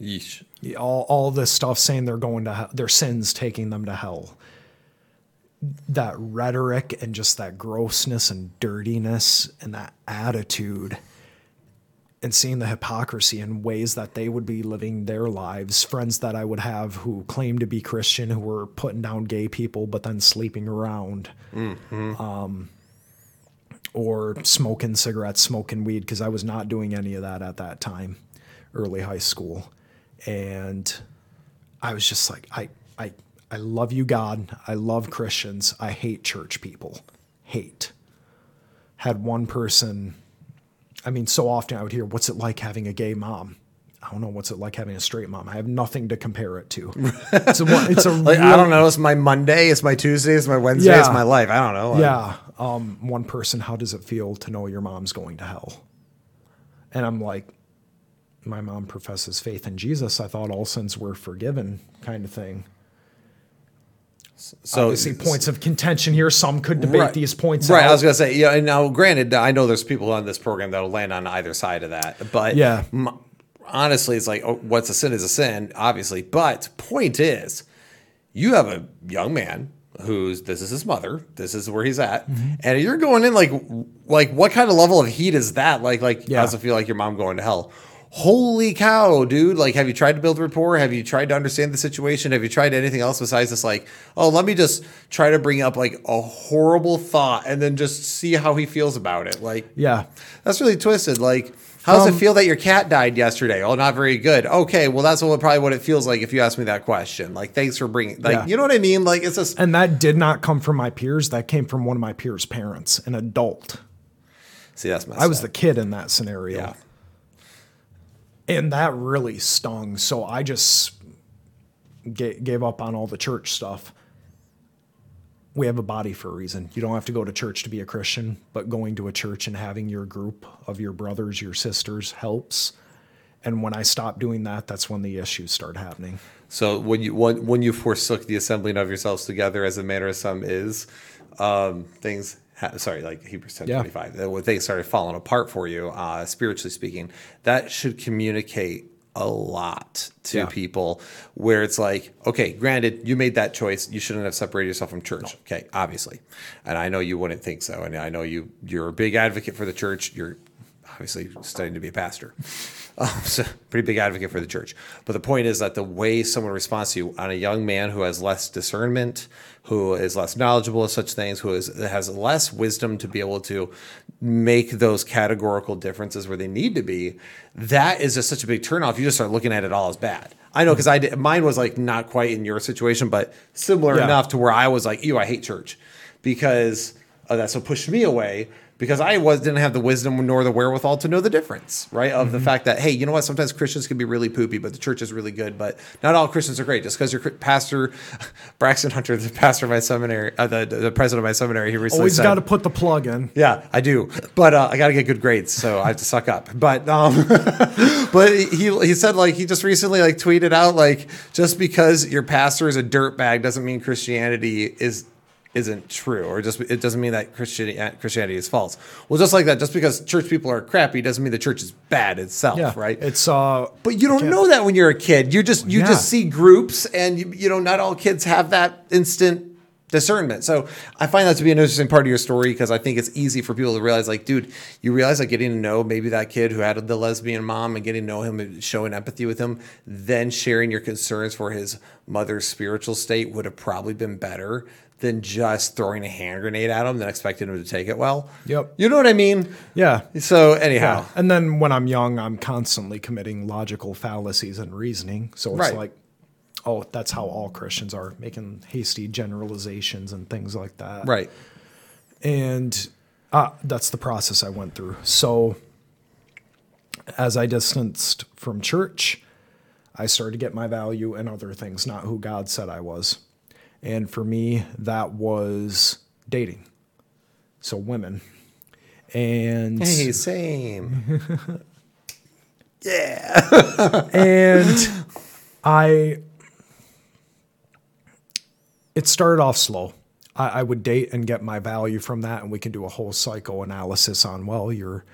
yeesh. All this stuff, saying they're going to hell, their sins taking them to hell. That rhetoric and just that grossness and dirtiness and that attitude, and seeing the hypocrisy in ways that they would be living their lives. Friends that I would have who claimed to be Christian, who were putting down gay people, but then sleeping around, or smoking cigarettes, smoking weed. Cause I was not doing any of that at that time, early high school. And I was just like, I love you, God. I love Christians. I hate church people. Hate. Had one person, I mean, so often I would hear, what's it like having a gay mom? I don't know what's it like having a straight mom. I have nothing to compare it to. It's a like, real, I don't know. It's my Monday. It's my Tuesday. It's my Wednesday. Yeah. It's my life. I don't know. Yeah. One person, how does it feel to know your mom's going to hell? And I'm like, my mom professes faith in Jesus. I thought all sins were forgiven, kind of thing. So obviously points of contention here. Some could debate these points. Right. Out. I was going to say, yeah. And now granted, I know there's people on this program that'll land on either side of that, but yeah, honestly, it's like, what's a sin is a sin, obviously. But point is, you have a young man who's, this is his mother. This is where he's at. Mm-hmm. And you're going in like what kind of level of heat is that? Like, I also feel like your mom going to hell. Holy cow, dude. Like, have you tried to build rapport? Have you tried to understand the situation? Have you tried anything else besides this? Like, oh, let me just try to bring up like a horrible thought and then just see how he feels about it. Like, yeah, that's really twisted. Like, how does it feel that your cat died yesterday? Oh, not very good. Okay. Well, that's probably what it feels like if you ask me that question. Like, thanks for bringing, like, you know what I mean? Like, it's just, and that did not come from my peers. That came from one of my peers' parents, an adult. See, that's messed up. I was the kid in that scenario. Yeah. And that really stung. So I just gave up on all the church stuff. We have a body for a reason. You don't have to go to church to be a Christian, but going to a church and having your group of your brothers, your sisters helps. And when I stopped doing that, that's when the issues start happening. So when you forsook the assembling of yourselves together as a manner of some is, things... Sorry, like Hebrews 10:25. Yeah. When things started falling apart for you, spiritually speaking, that should communicate a lot to people where it's like, okay, granted, you made that choice. You shouldn't have separated yourself from church. No. Okay, obviously. And I know you wouldn't think so. And I know you're a big advocate for the church. You're obviously studying to be a pastor. So pretty big advocate for the church. But the point is that the way someone responds to you on a young man who has less discernment, who is less knowledgeable of such things, who has less wisdom to be able to make those categorical differences where they need to be, that is just such a big turnoff. You just start looking at it all as bad. I know, because mine was like not quite in your situation, but similar enough to where I was like, ew, I hate church, because that's what pushed me away. Because I didn't have the wisdom nor the wherewithal to know the difference, right? Of the fact that, hey, you know what? Sometimes Christians can be really poopy, but the church is really good. But not all Christians are great. Just because your pastor, Braxton Hunter, the pastor of my seminary, the president of my seminary, he recently always said, got to put the plug in. Yeah, I do. But I got to get good grades, so I have to suck up. But but he said, like, he just recently like tweeted out, like, just because your pastor is a dirtbag doesn't mean Christianity isn't true, or just it doesn't mean that Christianity is false. Well, just like that, just because church people are crappy doesn't mean the church is bad itself, right? It's but you don't know that when you're a kid. You just see groups, and you know not all kids have that instant discernment. So I find that to be an interesting part of your story, because I think it's easy for people to realize, like, dude, you realize like getting to know maybe that kid who had the lesbian mom and getting to know him and showing empathy with him, then sharing your concerns for his mother's spiritual state would have probably been better than just throwing a hand grenade at him, than expecting him to take it well. Yep. You know what I mean? Yeah. So anyhow. Yeah. And then when I'm young, I'm constantly committing logical fallacies and reasoning. So it's like, oh, that's how all Christians are, making hasty generalizations and things like that. Right. And that's the process I went through. So as I distanced from church, I started to get my value in other things, not who God said I was. And for me, that was dating. So women. And hey, same. And it started off slow. I would date and get my value from that, and we can do a whole psychoanalysis on, well, you're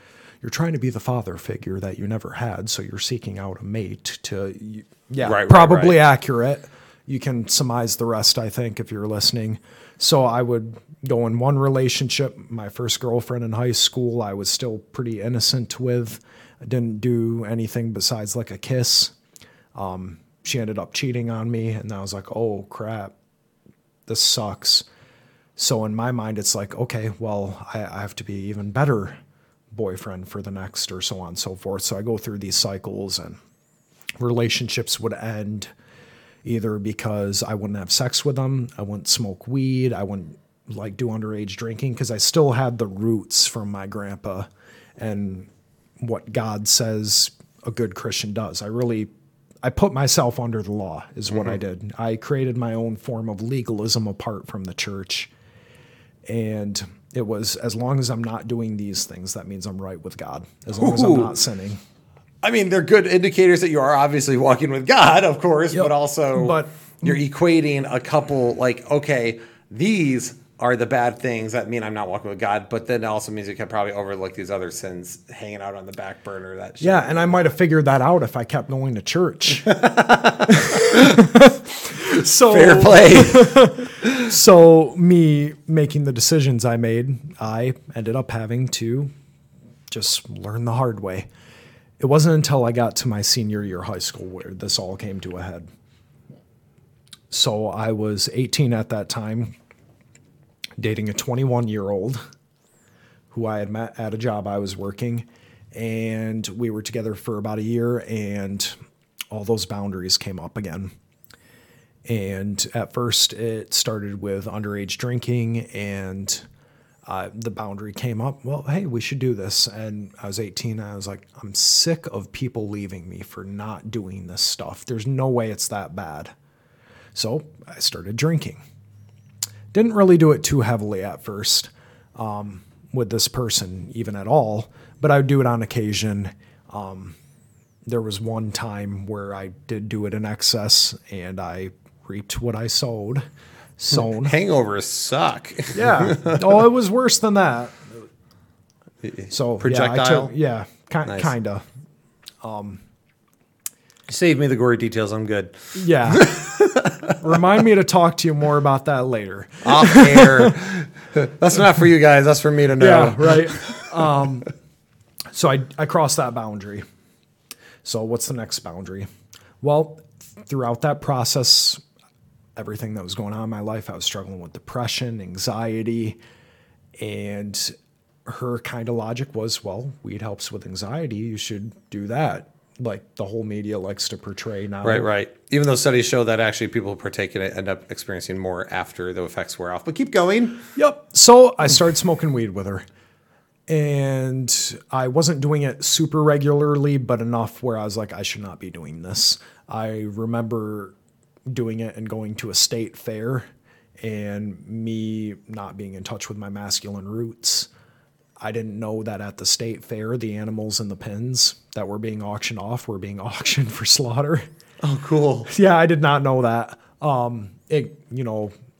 trying to be the father figure that you never had, so you're seeking out a mate to, right. Accurate. You can surmise the rest, I think, if you're listening. So I would go in one relationship. My first girlfriend in high school, I was still pretty innocent with. I didn't do anything besides like a kiss. She ended up cheating on me, and I was like, oh, crap, this sucks. So in my mind, it's like, okay, well, I have to be an even better boyfriend for the next, or so on and so forth. So I go through these cycles, and relationships would end either because I wouldn't have sex with them, I wouldn't smoke weed, I wouldn't like do underage drinking, because I still had the roots from my grandpa and what God says a good Christian does. I put myself under the law is what I did. I created my own form of legalism apart from the church. And it was, as long as I'm not doing these things, that means I'm right with God. As long as I'm not sinning. I mean, they're good indicators that you are obviously walking with God, of course, but also you're equating a couple, like, okay, these are the bad things that mean I'm not walking with God, but then it also means you can probably overlook these other sins hanging out on the back burner. That shit. Yeah, and I might have figured that out if I kept going to church. So fair play. So me making the decisions I made, I ended up having to just learn the hard way. It wasn't until I got to my senior year of high school where this all came to a head. So I was 18 at that time, dating a 21-year-old who I had met at a job I was working, and we were together for about a year, and all those boundaries came up again. And at first it started with underage drinking, and the boundary came up. Well, hey, we should do this. And I was 18. And I was like, I'm sick of people leaving me for not doing this stuff. There's no way it's that bad. So I started drinking. Didn't really do it too heavily at first with this person, even at all, but I would do it on occasion. There was one time where I did do it in excess, and I reaped what I sowed. Hangovers suck. Yeah. Oh, it was worse than that. So projectile. Nice. Kind of. Save me the gory details. I'm good. Yeah. Remind me to talk to you more about that later. Off air. That's not for you guys. That's for me to know. Yeah, right. So I crossed that boundary. So what's the next boundary? Well, throughout that process, everything that was going on in my life, I was struggling with depression, anxiety, and her kind of logic was, well, weed helps with anxiety. You should do that. Like the whole media likes to portray now. Right, right. Even though studies show that actually people who partake in it end up experiencing more after the effects wear off. But keep going. Yep. So I started smoking weed with her. And I wasn't doing it super regularly, but enough where I was like, I should not be doing this. I remember doing it and going to a state fair and me not being in touch with my masculine roots. I didn't know that at the state fair, the animals and the pins that were being auctioned off were being auctioned for slaughter. Oh, cool. Yeah, I did not know that.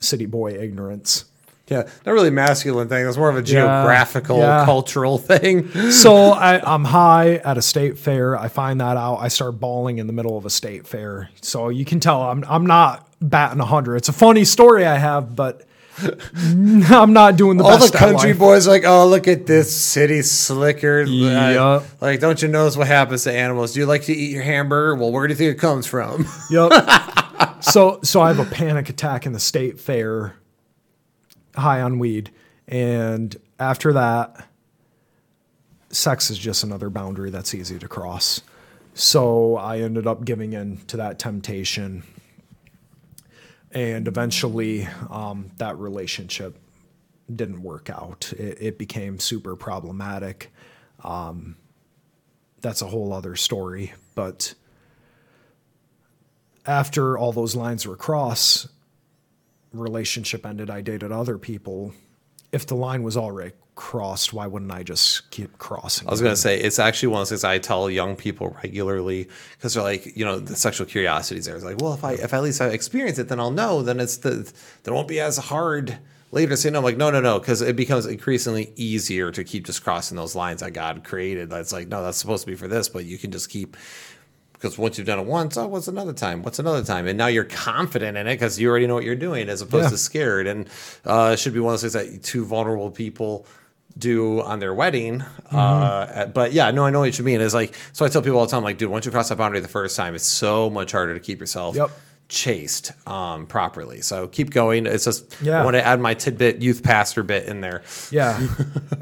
City boy ignorance. Yeah, not really a masculine thing. It's more of a geographical, cultural thing. So I'm high at a state fair. I find that out. I start bawling in the middle of a state fair. So you can tell I'm not batting 100. It's a funny story I have, but I'm not doing the best. All the country boys are like, oh, look at this city slicker. Yeah. Like, don't you notice what happens to animals? Do you like to eat your hamburger? Well, where do you think it comes from? Yep. So I have a panic attack in the state fair, high on weed. And after that, sex is just another boundary that's easy to cross. So I ended up giving in to that temptation. And eventually that relationship didn't work out. It became super problematic. That's a whole other story. But after all those lines were crossed, relationship ended, I dated other people. If the line was already crossed, why wouldn't I just keep crossing? I was going to say, it's actually one of those things I tell young people regularly, because they're like, you know, the sexual curiosity is there. It's like, well, if at least I experience it, then I'll know. Then it's it won't be as hard later to say no. I'm like, no, because it becomes increasingly easier to keep just crossing those lines that God created. That's like, no, that's supposed to be for this, but you can just keep. Because once you've done it once, oh, what's another time? What's another time? And now you're confident in it because you already know what you're doing, as opposed to scared. And it should be one of those things that two vulnerable people do on their wedding. Mm-hmm. But I know what you mean. It's like, so I tell people all the time, like, dude, once you cross that boundary the first time, it's so much harder to keep yourself chased properly. So keep going. It's just I want to add my tidbit, youth pastor bit in there. Yeah,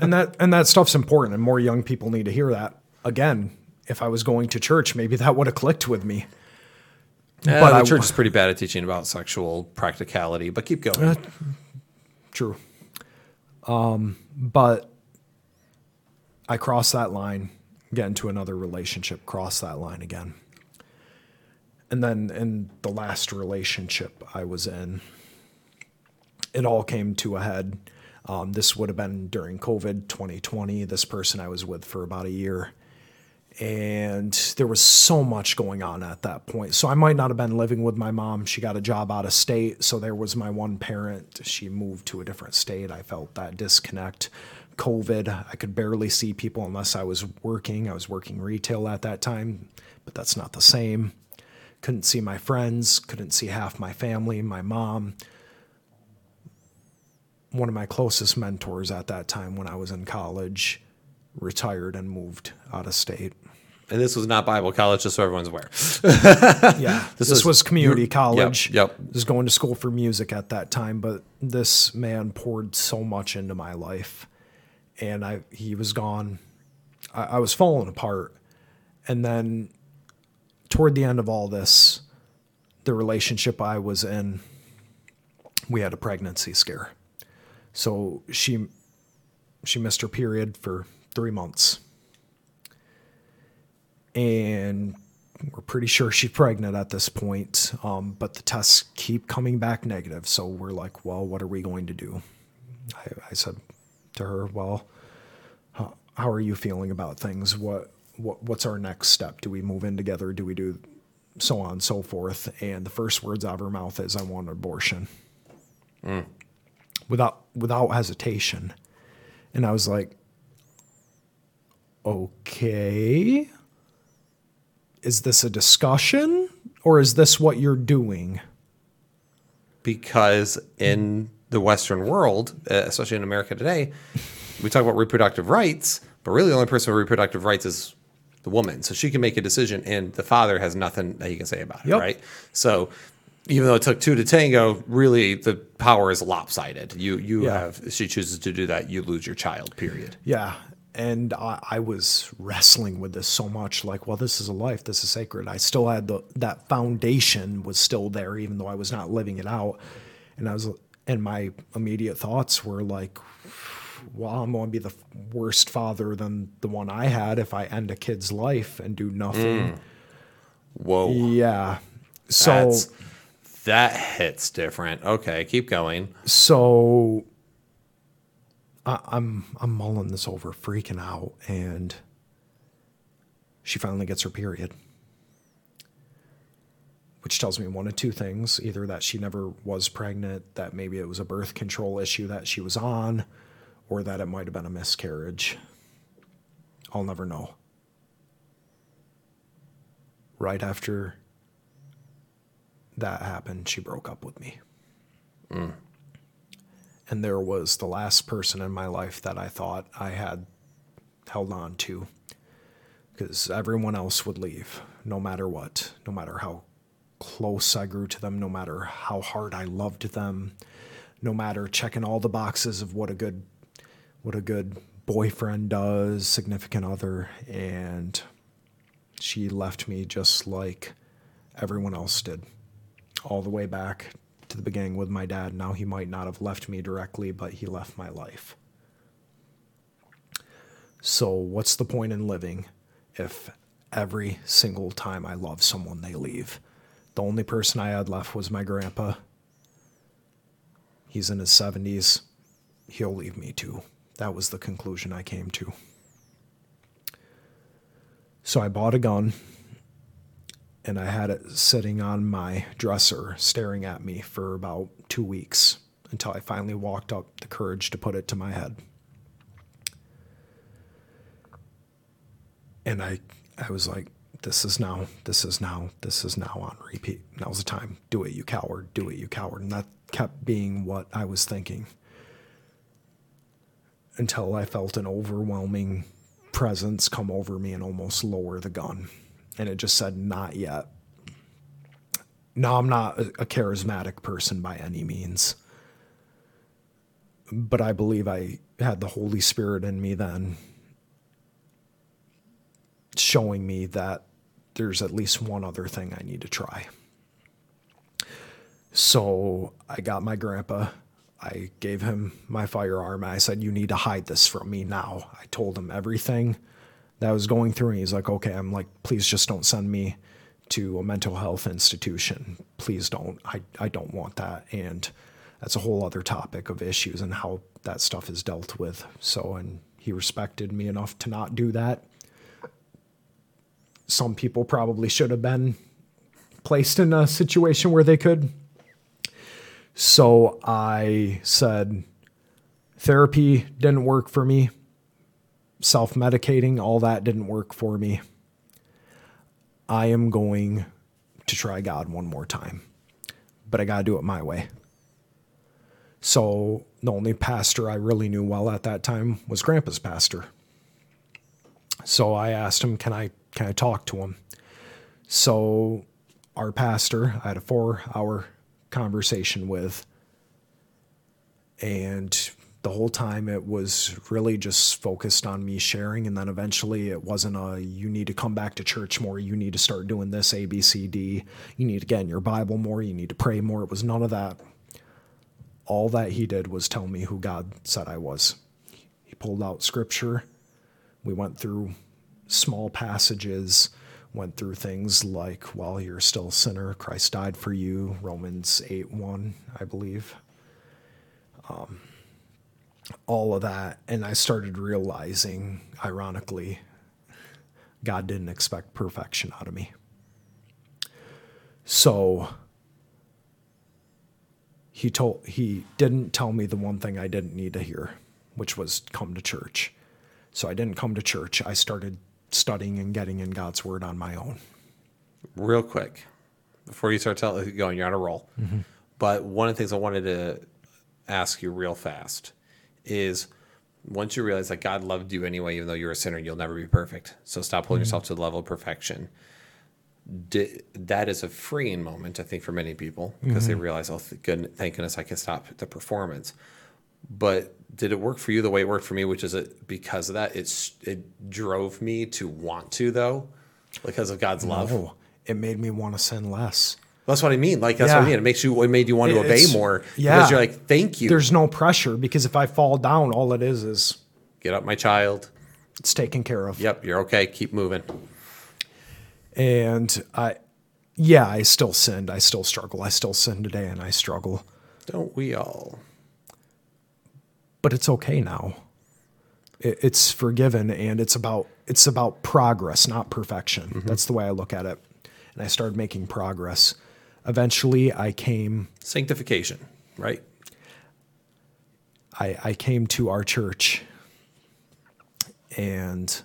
and that stuff's important, and more young people need to hear that again. If I was going to church, maybe that would have clicked with me. Yeah, but the church is pretty bad at teaching about sexual practicality, but keep going. True. But I crossed that line, get into another relationship, cross that line again. And then in the last relationship I was in, it all came to a head. This would have been during COVID 2020. This person I was with for about a year. And there was so much going on at that point. So I might not have been living with my mom. She got a job out of state. So there was my one parent. She moved to a different state. I felt that disconnect. COVID, I could barely see people unless I was working. I was working retail at that time, but that's not the same. Couldn't see my friends. Couldn't see half my family, my mom. One of my closest mentors at that time when I was in college retired and moved out of state. And this was not Bible college, just so everyone's aware. This was community college. Yep. I was going to school for music at that time, but this man poured so much into my life, and he was gone. I was falling apart. And then toward the end of all this, the relationship I was in, we had a pregnancy scare. So she missed her period for 3 months. And we're pretty sure she's pregnant at this point. But the tests keep coming back negative. So we're like, well, what are we going to do? I said to her, well, how are you feeling about things? What's our next step? Do we move in together? Do we do so on and so forth? And the first words out of her mouth is, I want an abortion. Mm. Without hesitation. And I was like, okay, is this a discussion or is this what you're doing? Because in the Western world, especially in America today, we talk about reproductive rights, but really the only person with reproductive rights is the woman. So she can make a decision and the father has nothing that he can say about it, right? So even though it took two to tango, really the power is lopsided. If she chooses to do that, you lose your child, period. Yeah. And I was wrestling with this so much, like, well, this is a life, this is sacred. I still had that foundation was still there, even though I was not living it out. And my immediate thoughts were like, well, I'm going to be the worse father than the one I had if I end a kid's life and do nothing. Mm. Whoa. Yeah. So that hits different. Okay, keep going. So I'm mulling this over, freaking out, and she finally gets her period, which tells me one of two things: either that she never was pregnant, that maybe it was a birth control issue that she was on, or that it might have been a miscarriage. I'll never know. Right after that happened, she broke up with me. Mm. And there was the last person in my life that I thought I had held on to, because everyone else would leave no matter what, no matter how close I grew to them, no matter how hard I loved them, no matter checking all the boxes of what a good boyfriend does, significant other. And she left me just like everyone else did, all the way back to the beginning with my dad. Now, he might not have left me directly, but he left my life. So what's the point in living if every single time I love someone, they leave? The only person I had left was my grandpa. He's in his 70s. He'll leave me too. That was the conclusion I came to. So I bought a gun, and I had it sitting on my dresser staring at me for about 2 weeks until I finally walked up the courage to put it to my head. And I was like, this is now on repeat. Now's the time. Do it, you coward. Do it, you coward. And that kept being what I was thinking until I felt an overwhelming presence come over me and almost lower the gun. And it just said, not yet. Now, I'm not a charismatic person by any means, but I believe I had the Holy Spirit in me then, showing me that there's at least one other thing I need to try. So I got my grandpa. I gave him my firearm. I said, you need to hide this from me now. I told him everything that I was going through. And he's like, okay. I'm like, please just don't send me to a mental health institution. Please don't. I don't want that. And that's a whole other topic of issues and how that stuff is dealt with. So, and he respected me enough to not do that. Some people probably should have been placed in a situation where they could. So I said, therapy didn't work for me. Self-medicating, all that didn't work for me. I am going to try God one more time, but I got to do it my way. So the only pastor I really knew well at that time was Grandpa's pastor. So I asked him, can I talk to him? So our pastor, I had a 4-hour conversation with, and the whole time it was really just focused on me sharing. And then eventually it wasn't you need to come back to church more. You need to start doing this, A, B, C, D. You need to get in your Bible more. You need to pray more. It was none of that. All that he did was tell me who God said I was. He pulled out scripture. We went through small passages, went through things like, while you're still a sinner, Christ died for you, Romans 8:1, I believe. All of that. And I started realizing, ironically, God didn't expect perfection out of me. So he didn't tell me the one thing I didn't need to hear, which was come to church. So I didn't come to church. I started studying and getting in God's word on my own. Real quick, before you start going, you're on a roll. Mm-hmm. But one of the things I wanted to ask you real fast is, once you realize that God loved you anyway, even though you're a sinner, you'll never be perfect. So stop holding yourself to the level of perfection. That is a freeing moment, I think, for many people, because they realize, oh, thank goodness I can stop the performance. But did it work for you the way it worked for me, which is because of that? It drove me to want to, though, because of God's love. No, it made me want to sin less. That's what I mean. Like, that's what I mean. It made you want to obey more. Yeah. Because you're like, thank you. There's no pressure, because if I fall down, all it is get up, my child. It's taken care of. Yep. You're okay. Keep moving. And I still sinned. I still struggle. I still sin today, and I struggle. Don't we all? But it's okay now. It's forgiven, and it's about progress, not perfection. Mm-hmm. That's the way I look at it. And I started making progress. Eventually, I came... Sanctification, right? I came to our church, and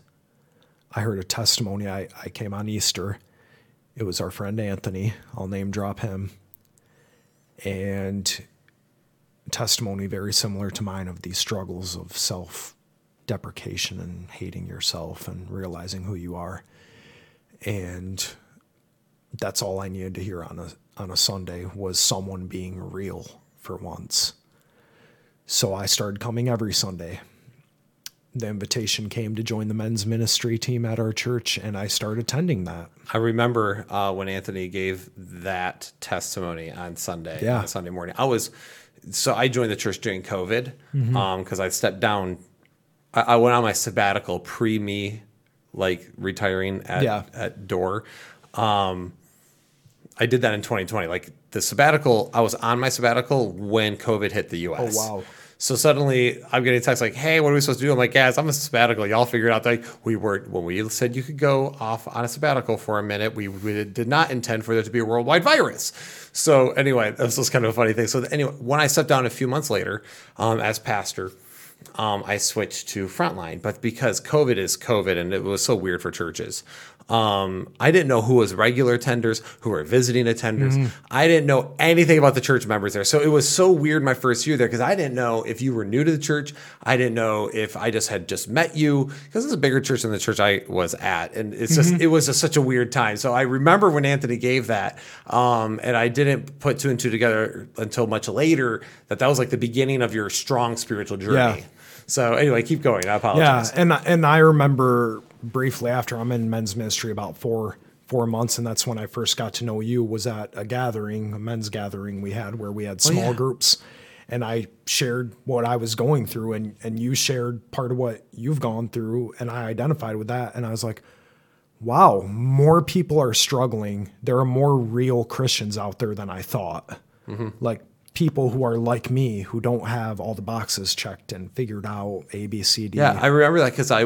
I heard a testimony. I came on Easter. It was our friend Anthony. I'll name drop him. And... testimony very similar to mine of these struggles of self-deprecation and hating yourself and realizing who you are. And that's all I needed to hear on a Sunday, was someone being real for once. So I started coming every Sunday. The invitation came to join the men's ministry team at our church, and I started attending that. I remember when Anthony gave that testimony on Sunday morning. So I joined the church during COVID, because I stepped down. I went on my sabbatical pre me, like retiring at door. I did that in 2020. Like the sabbatical, I was on my sabbatical when COVID hit the U.S. Oh wow! So suddenly I'm getting a text like, hey, what are we supposed to do? I'm like, guys, I'm on a sabbatical. Y'all figure it out. Like, we were, when we said you could go off on a sabbatical for a minute, we did not intend for there to be a worldwide virus. So anyway, this was kind of a funny thing. So anyway, when I stepped down a few months later as pastor, I switched to frontline, but because COVID is COVID and it was so weird for churches. I didn't know who was regular attenders, who were visiting attenders. Mm-hmm. I didn't know anything about the church members there. So it was so weird my first year there because I didn't know if you were new to the church. I didn't know if I had just met you because it's a bigger church than the church I was at. And it's mm-hmm. just, it was just such a weird time. So I remember when Anthony gave that and I didn't put two and two together until much later that was like the beginning of your strong spiritual journey. Yeah. So anyway, keep going. I apologize. Yeah, and I remember briefly after I'm in men's ministry about four months, and that's when I first got to know you was at a gathering, a men's gathering we had where we had small groups, and I shared what I was going through, and you shared part of what you've gone through, and I identified with that, and I was like, wow, more people are struggling. There are more real Christians out there than I thought. Mm-hmm. Like, people who are like me, who don't have all the boxes checked and figured out A, B, C, D. Yeah, I remember that because I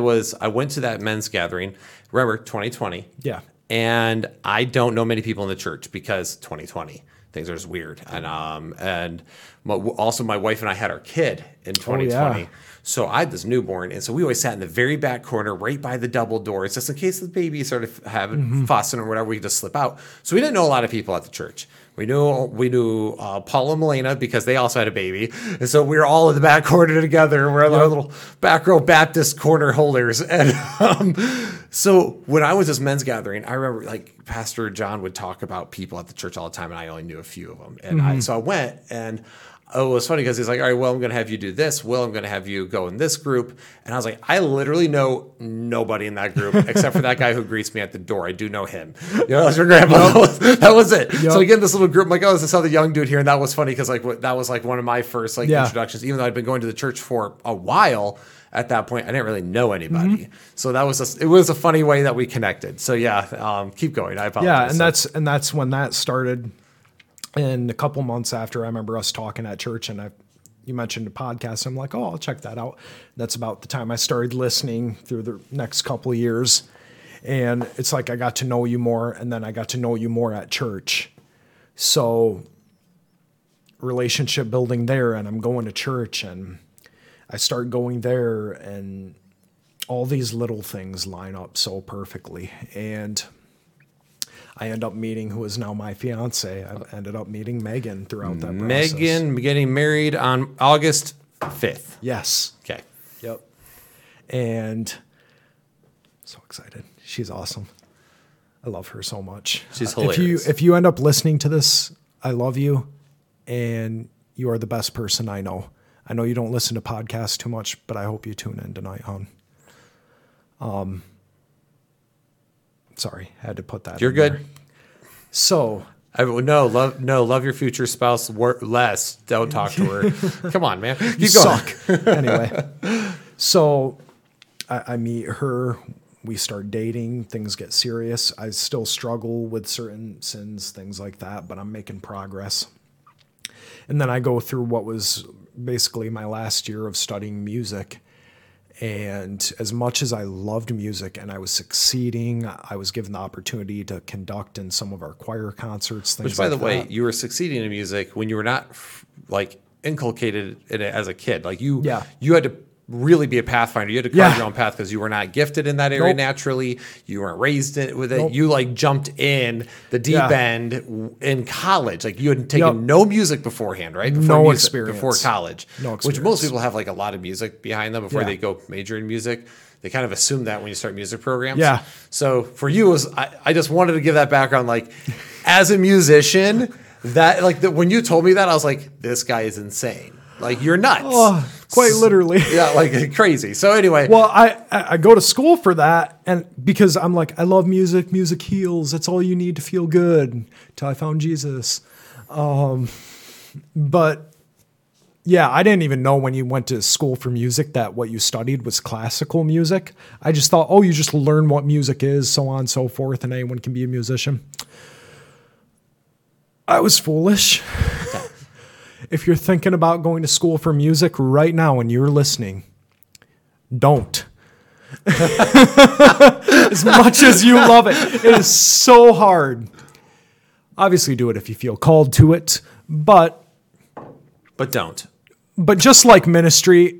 went to that men's gathering, remember, 2020. Yeah. And I don't know many people in the church because 2020. Things are just weird. And also my wife and I had our kid in 2020. Oh, yeah. So I had this newborn. And so we always sat in the very back corner right by the double doors just in case the baby started having fussing or whatever, we could just slip out. So we didn't know a lot of people at the church. We knew Paula and Melina because they also had a baby. And so we were all in the back corner together. And we're in our little back row Baptist corner holders. And so when I was at this men's gathering, I remember like Pastor John would talk about people at the church all the time. And I only knew a few of them. And so I went and it was funny because he's like, all right, well, I'm going to have you do this. Well, I'm going to have you go in this group. And I was like, I literally know nobody in that group except for that guy who greets me at the door. I do know him. You know, that was your grandpa. That was it. Yep. So again, this little group, I'm like, oh, this is how the young dude here. And that was funny because like that was like one of my first introductions, even though I'd been going to the church for a while. At that point, I didn't really know anybody. Mm-hmm. So that was a funny way that we connected. So yeah, keep going. I apologize. Yeah, and that's when that started. And a couple months after, I remember us talking at church, and you mentioned a podcast. I'm like, oh, I'll check that out. That's about the time I started listening through the next couple of years. And it's like I got to know you more, and then I got to know you more at church. So relationship building there, and I'm going to church, and I start going there, and all these little things line up so perfectly. And I end up meeting who is now my fiance. I ended up meeting Megan throughout that process. Megan getting married on August 5th. Yes. Okay. Yep. And so excited. She's awesome. I love her so much. She's hilarious. If you end up listening to this, I love you, and you are the best person I know. I know you don't listen to podcasts too much, but I hope you tune in tonight, hon. Sorry, I had to put that. You're good. There. So love your future spouse less. Don't talk to her. Come on, man. You suck. Anyway, so I meet her. We start dating. Things get serious. I still struggle with certain sins, things like that, but I'm making progress. And then I go through what was basically my last year of studying music. And as much as I loved music and I was succeeding, I was given the opportunity to conduct in some of our choir concerts. Things Which, by like the that. Way, you were succeeding in music when you were not like inculcated in it as a kid. Like you had to really be a pathfinder. You had to carve your own path because you were not gifted in that area naturally. You weren't raised with it. Nope. You like jumped in the deep end in college. Like you had taken no music beforehand, right? Experience. Before college. No experience. Which most people have like a lot of music behind them before they go major in music. They kind of assume that when you start music programs. Yeah. So for you, I just wanted to give that background. Like as a musician, that like when you told me that, I was like, this guy is insane. Like you're nuts. Oh. Quite literally. Yeah, like crazy. So anyway. Well, I go to school for that, and because I'm like, I love music. Music heals. That's all you need to feel good till I found Jesus. But yeah, I didn't even know when you went to school for music that what you studied was classical music. I just thought, oh, you just learn what music is, so on and so forth, and anyone can be a musician. I was foolish. If you're thinking about going to school for music right now and you're listening, don't. As much as you love it, it is so hard. Obviously do it if you feel called to it, but don't. But just like ministry,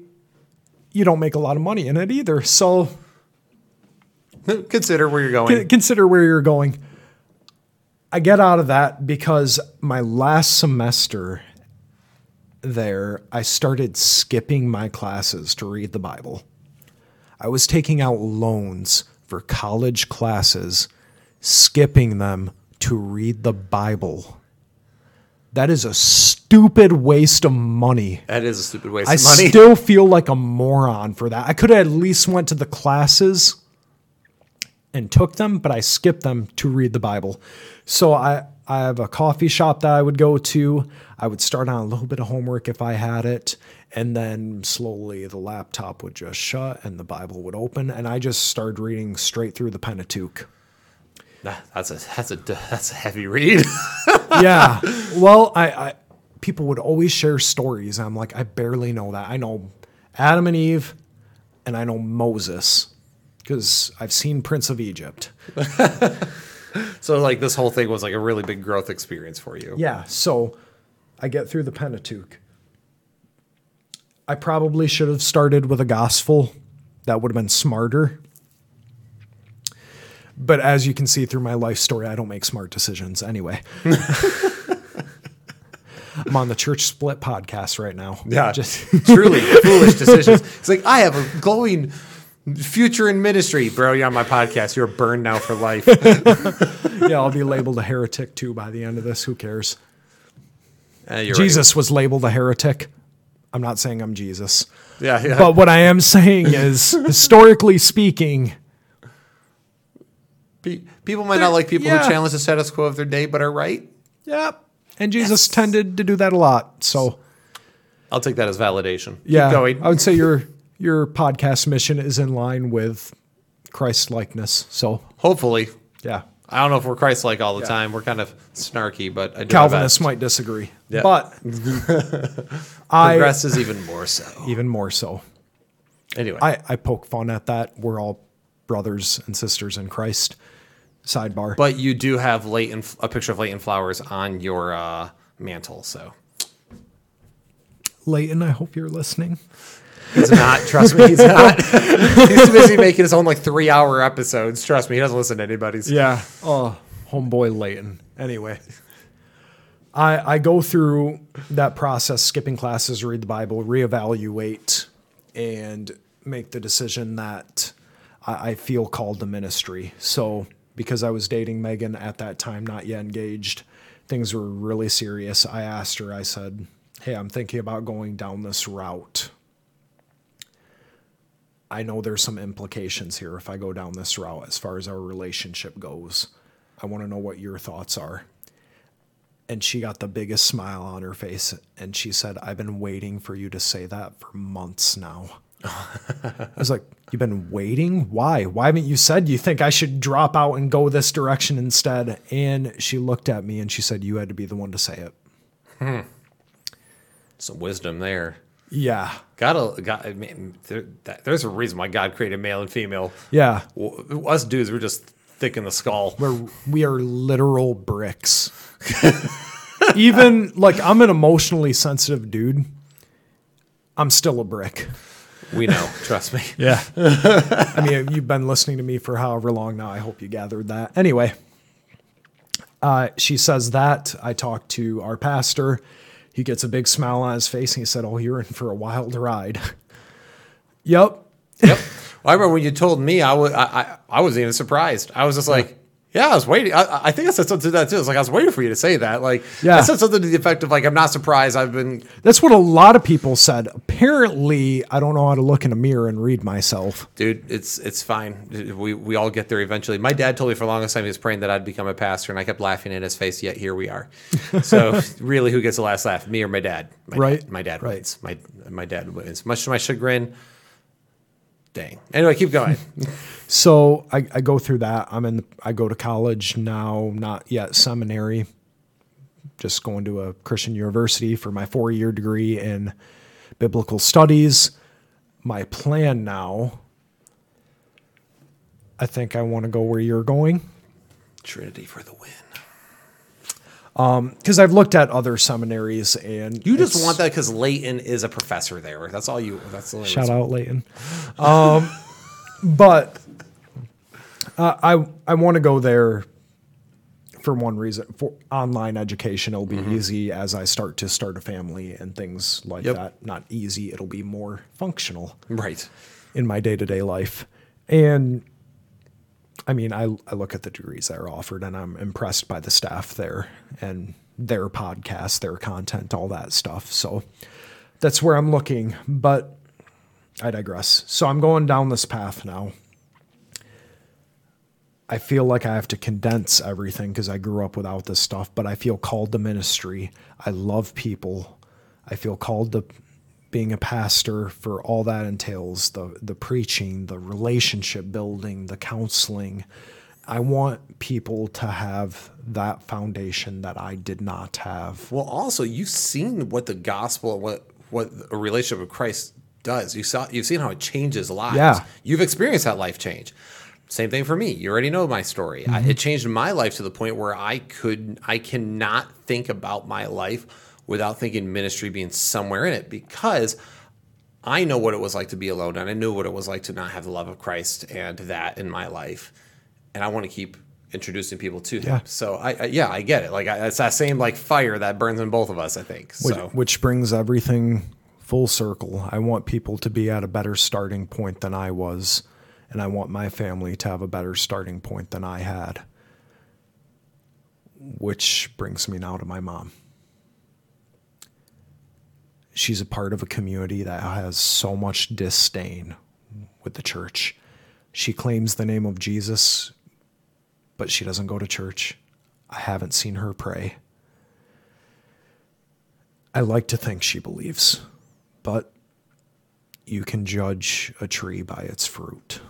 you don't make a lot of money in it either. So consider where you're going. Consider where you're going. I get out of that because my last semester there, I started skipping my classes to read the Bible. I was taking out loans for college classes, skipping them to read the Bible. That is a stupid waste of money. That is a stupid waste of money. I still feel like a moron for that. I could have at least went to the classes and took them, but I skipped them to read the Bible. So I have a coffee shop that I would go to. I would start on a little bit of homework if I had it. And then slowly the laptop would just shut and the Bible would open. And I just started reading straight through the Pentateuch. That's a heavy read. Yeah. Well, I people would always share stories. I'm like, I barely know that. I know Adam and Eve and I know Moses because I've seen Prince of Egypt. So like this whole thing was like a really big growth experience for you. Yeah. So I get through the Pentateuch. I probably should have started with a gospel. That would have been smarter. But as you can see through my life story, I don't make smart decisions anyway. I'm on the Church Split podcast right now. Yeah, just truly foolish decisions. It's like, I have a glowing future in ministry. Bro, you're on my podcast. You're burned now for life. Yeah, I'll be labeled a heretic too by the end of this. Who cares? Jesus was labeled a heretic. I'm not saying I'm Jesus. Yeah. But what I am saying is, historically speaking, people might not like people who challenge the status quo of their day, but are right. Yeah. And Jesus tended to do that a lot. So I'll take that as validation. Yeah. Keep going. I would say your podcast mission is in line with Christ likeness. So hopefully. Yeah. I don't know if we're Christ like all the time. We're kind of snarky, but I do. Calvinists might disagree. Yeah. But progress is even more so. Even more so. Anyway. I poke fun at that. We're all brothers and sisters in Christ. Sidebar. But you do have a picture of Leighton Flowers on your mantle, so. Leighton, I hope you're listening. He's not. Trust me, he's not. He's too busy making his own 3-hour episodes. Trust me, he doesn't listen to anybody's. Yeah. Oh, homeboy Leighton. Anyway. I go through that process, skipping classes, read the Bible, reevaluate, and make the decision that I feel called to ministry. So because I was dating Megan at that time, not yet engaged, things were really serious. I asked her, I said, hey, I'm thinking about going down this route. I know there's some implications here if I go down this route as far as our relationship goes. I want to know what your thoughts are. And she got the biggest smile on her face, and she said, I've been waiting for you to say that for months now. I was like, you've been waiting? Why? Why haven't you said you think I should drop out and go this direction instead? And she looked at me and she said, you had to be the one to say it. Some wisdom there. Yeah. I mean, there's a reason why God created male and female. Yeah. Us dudes, we're just thick in the skull. We are literal bricks. Even I'm an emotionally sensitive dude. I'm still a brick. We know. Trust me. Yeah. I mean, you've been listening to me for however long now. I hope you gathered that. Anyway, she says that. I talked to our pastor. He gets a big smile on his face, and he said, oh, you're in for a wild ride. Yep. Well, I remember when you told me, I wasn't even surprised. I was just like, yeah, I was waiting. I think I said something to that, too. It's like, I was waiting for you to say that. I said something to the effect of, I'm not surprised. That's what a lot of people said. Apparently, I don't know how to look in a mirror and read myself. Dude, it's fine. We all get there eventually. My dad told me for the longest time he was praying that I'd become a pastor, and I kept laughing in his face, yet here we are. So, really, who gets the last laugh? Me or my dad? My dad wins. Right. My dad wins. Much to my chagrin. Dang. Anyway, keep going. So I go through that. I go to college now, not yet seminary. just going to a Christian university for my 4-year degree in biblical studies. My plan now, I think I want to go where you're going. Trinity for the win. Because I've looked at other seminaries, and you just want that because Leighton is a professor there. That's all you. That's the shout out Leighton. But I want to go there for one reason. For online education, it'll be easy as I start a family and things like that. Not easy. It'll be more functional, right, in my day-to-day life. And I mean, I look at the degrees that are offered, and I'm impressed by the staff there and their podcasts, their content, all that stuff. So that's where I'm looking, but I digress. So I'm going down this path now. I feel like I have to condense everything because I grew up without this stuff, but I feel called to ministry. I love people. I feel called to being a pastor for all that entails, the preaching, the relationship building, the counseling. I want people to have that foundation that I did not have. Well, also, you've seen what the gospel, what a relationship with Christ does. You've seen how it changes lives. Yeah. You've experienced that life change. Same thing for me. You already know my story. Mm-hmm. It changed my life to the point where I cannot think about my life without thinking ministry being somewhere in it, because I know what it was like to be alone, and I knew what it was like to not have the love of Christ and that in my life. And I want to keep introducing people to him. So I get it. Like it's that same like fire that burns in both of us, I think. So. Which brings everything full circle. I want people to be at a better starting point than I was, and I want my family to have a better starting point than I had, which brings me now to my mom. She's a part of a community that has so much disdain with the church. She claims the name of Jesus, but she doesn't go to church. I haven't seen her pray. I like to think she believes, but you can judge a tree by its fruit.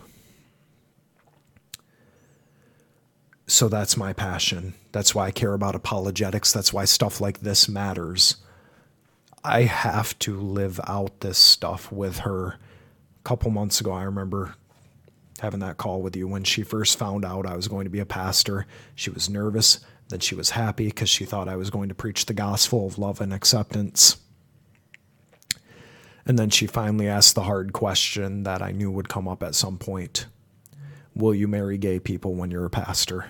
So that's my passion. That's why I care about apologetics. That's why stuff like this matters. I have to live out this stuff with her. A couple months ago, I remember having that call with you when she first found out I was going to be a pastor. She was nervous, then she was happy because she thought I was going to preach the gospel of love and acceptance. And then she finally asked the hard question that I knew would come up at some point. Will you marry gay people when you're a pastor?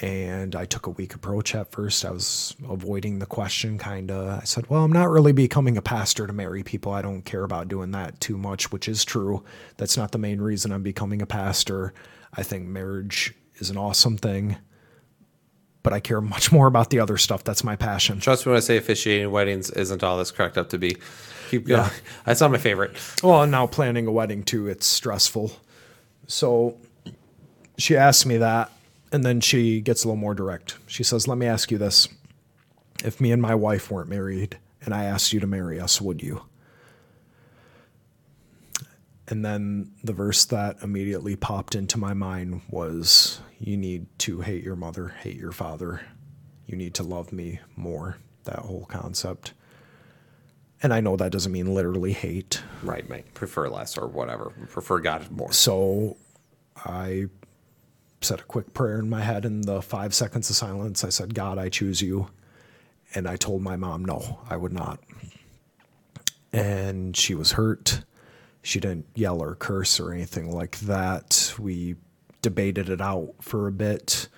And I took a weak approach at first. I was avoiding the question, kind of. I said, well, I'm not really becoming a pastor to marry people. I don't care about doing that too much, which is true. That's not the main reason I'm becoming a pastor. I think marriage is an awesome thing, but I care much more about the other stuff. That's my passion. Trust me when I say officiating weddings isn't all that's cracked up to be. Keep going. Yeah. That's not my favorite. Well, and now planning a wedding, too, it's stressful. So she asked me that. And then she gets a little more direct. She says, let me ask you this. If me and my wife weren't married and I asked you to marry us, would you? And then the verse that immediately popped into my mind was, you need to hate your mother, hate your father. You need to love me more. That whole concept. And I know that doesn't mean literally hate. Right, mate. Prefer less or whatever. Prefer God more. So I said a quick prayer in my head in the 5 seconds of silence. I said, God, I choose you. And I told my mom, no, I would not. And she was hurt. She didn't yell or curse or anything like that. We debated it out for a bit.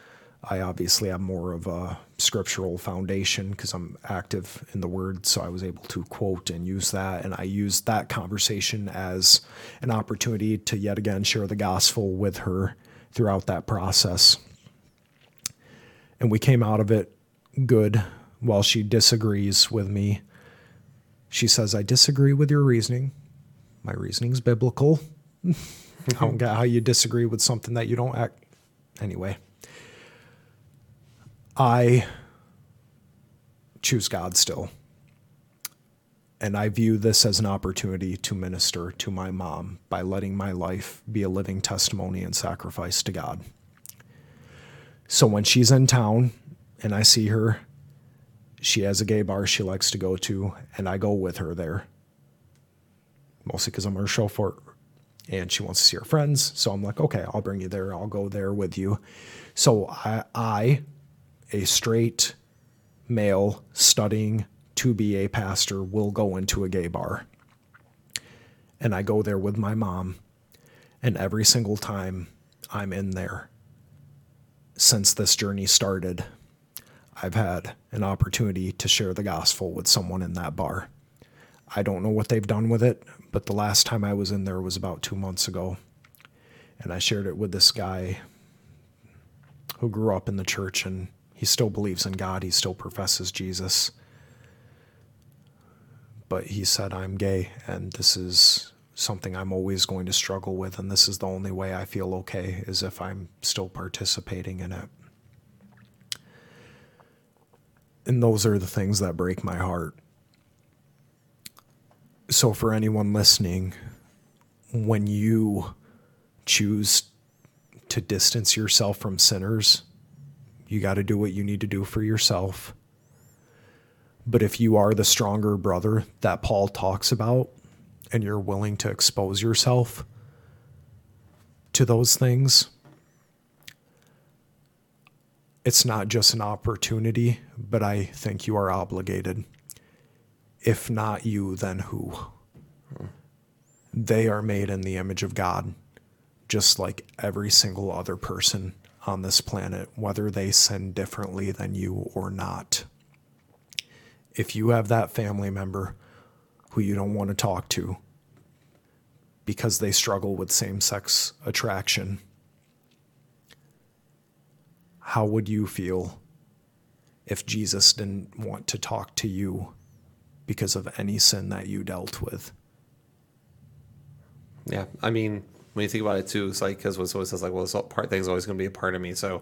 I obviously have more of a scriptural foundation because I'm active in the word. So I was able to quote and use that. And I used that conversation as an opportunity to yet again share the gospel with her throughout that process. And we came out of it good. While she disagrees with me, she says, I disagree with your reasoning. My reasoning's biblical. I don't get how you disagree with something that you don't act. Anyway, I choose God still. And I view this as an opportunity to minister to my mom by letting my life be a living testimony and sacrifice to God. So when she's in town and I see her, She has a gay bar she likes to go to, and I go with her there. Mostly because I'm her chauffeur, and she wants to see her friends. So I'm like, okay, I'll bring you there. I'll go there with you. So I, a straight male studying to be a pastor, will go into a gay bar. And I go there with my mom. And every single time I'm in there, since this journey started, I've had an opportunity to share the gospel with someone in that bar. I don't know what they've done with it, but the last time I was in there was about 2 months ago. And I shared it with this guy who grew up in the church, and he still believes in God. He still professes Jesus. But he said, I'm gay, and this is something I'm always going to struggle with, and this is the only way I feel okay, is if I'm still participating in it. And those are the things that break my heart. So for anyone listening, when you choose to distance yourself from sinners, you got to do what you need to do for yourself. But if you are the stronger brother that Paul talks about, and you're willing to expose yourself to those things, it's not just an opportunity, but I think you are obligated. If not you, then who? They are made in the image of God, just like every single other person on this planet, whether they sin differently than you or not. If you have that family member who you don't want to talk to because they struggle with same-sex attraction, how would you feel if Jesus didn't want to talk to you because of any sin that you dealt with? Yeah, I mean, when you think about it too, it's like, because what's always says, like, well, this part thing's always going to be a part of me, so.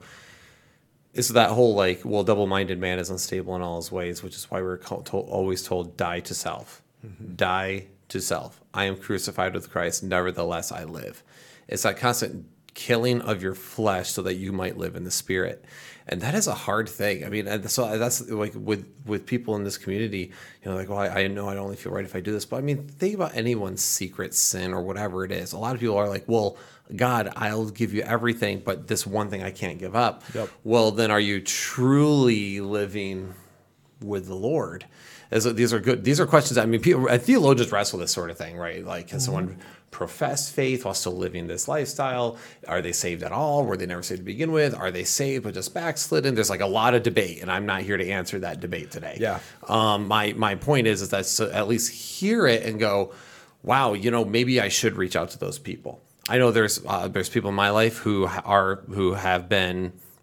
It's that whole, like, well, double-minded man is unstable in all his ways, which is why we're always told, die to self. Mm-hmm. Die to self. I am crucified with Christ, nevertheless I live. It's that constant killing of your flesh so that you might live in the spirit. And that is a hard thing. I mean, and so that's, like, with people in this community, you know, like, well, I know I only feel right if I do this. But, I mean, think about anyone's secret sin or whatever it is. A lot of people are like, well, God, I'll give you everything, but this one thing I can't give up. Yep. Well, then are you truly living with the Lord? As these are good. These are questions. I mean, people, theologians wrestle this sort of thing, right? Like, can someone profess faith while still living this lifestyle? Are they saved at all? Were they never saved to begin with? Are they saved but just backslidden? There's like a lot of debate, and I'm not here to answer that debate today. Yeah. My point is that so at least hear it and go, wow, you know, maybe I should reach out to those people. I know there's people in my life who are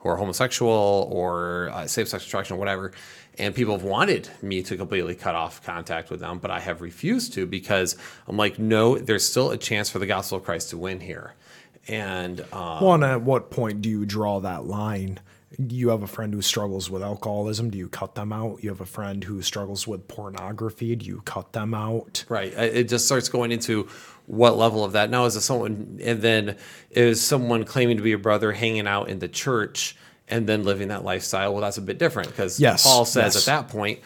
homosexual or same-sex attraction or whatever, and people have wanted me to completely cut off contact with them, but I have refused to because I'm like, no, there's still a chance for the gospel of Christ to win here. And well, at what point do you draw that line? You have a friend who struggles with alcoholism. Do you cut them out? You have a friend who struggles with pornography. Do you cut them out? Right. It just starts going into what level of that. Now, is it someone, and then is someone claiming to be a brother hanging out in the church and then living that lifestyle? Well, that's a bit different because Paul says at that point,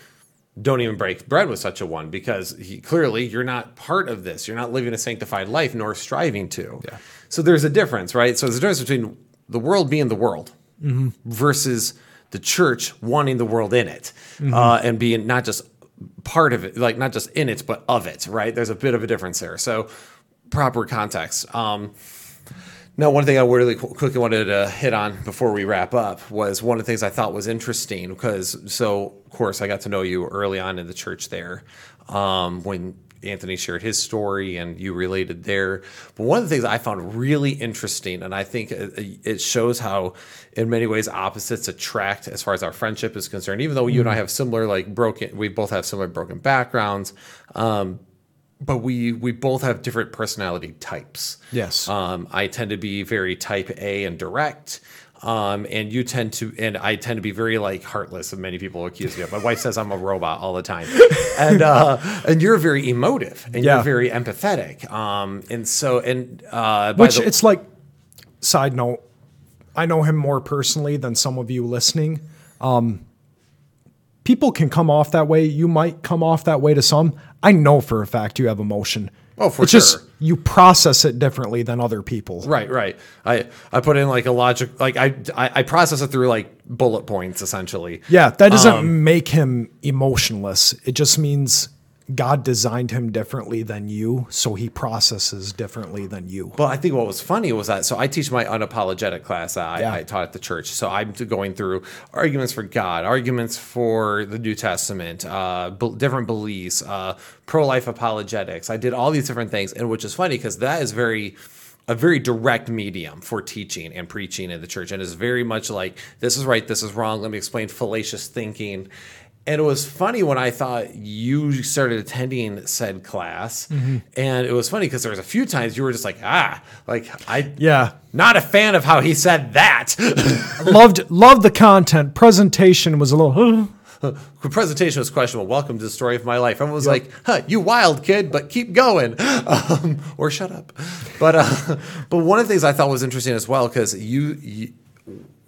don't even break bread with such a one because clearly you're not part of this. You're not living a sanctified life nor striving to. Yeah. So there's a difference, right? So there's a difference between the world being the world. Mm-hmm. Versus the church wanting the world in it, mm-hmm. And being not just part of it, like not just in it, but of it, right? There's a bit of a difference there. So proper context. Now, one thing I really quickly wanted to hit on before we wrap up was one of the things I thought was interesting because, so of course, I got to know you early on in the church there when Anthony shared his story and you related there. But one of the things I found really interesting, and I think it shows how in many ways opposites attract as far as our friendship is concerned, even though you and I have similar, like we both have similar broken backgrounds, but we both have different personality types. Yes. I tend to be very type A and direct. And you tend to, and I tend to be very like heartless, and many people accuse me of. My wife says I'm a robot all the time, and you're very emotive and you're very empathetic. It's like, side note, I know him more personally than some of you listening. people can come off that way. You might come off that way to some. I know for a fact you have emotion. Oh, for sure. It's just you process it differently than other people. Right, right. I put in like a logic, like I process it through like bullet points essentially. Yeah, that doesn't make him emotionless. It just means God designed him differently than you, so he processes differently than you. Well, I think what was funny was that, so I teach my unapologetic class I taught at the church. So I'm going through arguments for God, arguments for the New Testament, different beliefs, pro-life apologetics. I did all these different things, and which is funny because that is a very direct medium for teaching and preaching in the church, and is very much like, this is right, this is wrong, let me explain fallacious thinking. And it was funny when I thought you started attending said class. Mm-hmm. And it was funny because there was a few times you were just like, not a fan of how he said that. Loved the content. Presentation was a little, The presentation was questionable. Welcome to the story of my life. Everyone was like, you wild kid, but keep going. Or shut up. But one of the things I thought was interesting as well, because you,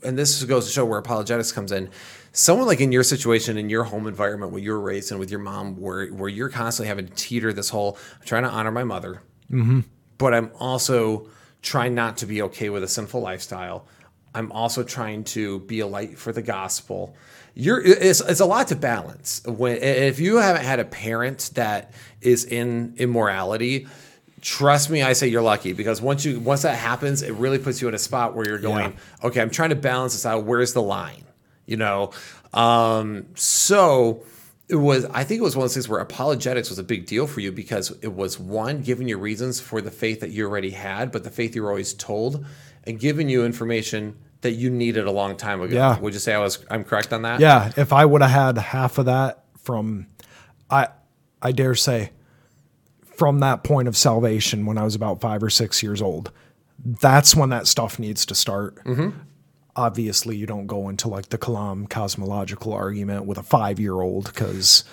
and this goes to show where apologetics comes in. Someone like in your situation, in your home environment, what you were raised in with your mom, where you're constantly having to teeter this whole, I'm trying to honor my mother, mm-hmm. but I'm also trying not to be okay with a sinful lifestyle. I'm also trying to be a light for the gospel. It's a lot to balance. If you haven't had a parent that is in immorality, trust me, I say you're lucky, because once that happens, it really puts you in a spot where you're going, okay, I'm trying to balance this out. Where's the line? So I think it was one of those things where apologetics was a big deal for you, because it was one, giving you reasons for the faith that you already had, but the faith you were always told, and giving you information that you needed a long time ago. Yeah. Would you say I'm correct on that? Yeah. If I would have had half of that from that point of salvation when I was about 5 or 6 years old, that's when that stuff needs to start. Mm-hmm. Obviously, you don't go into like the Kalam cosmological argument with a 5-year-old, because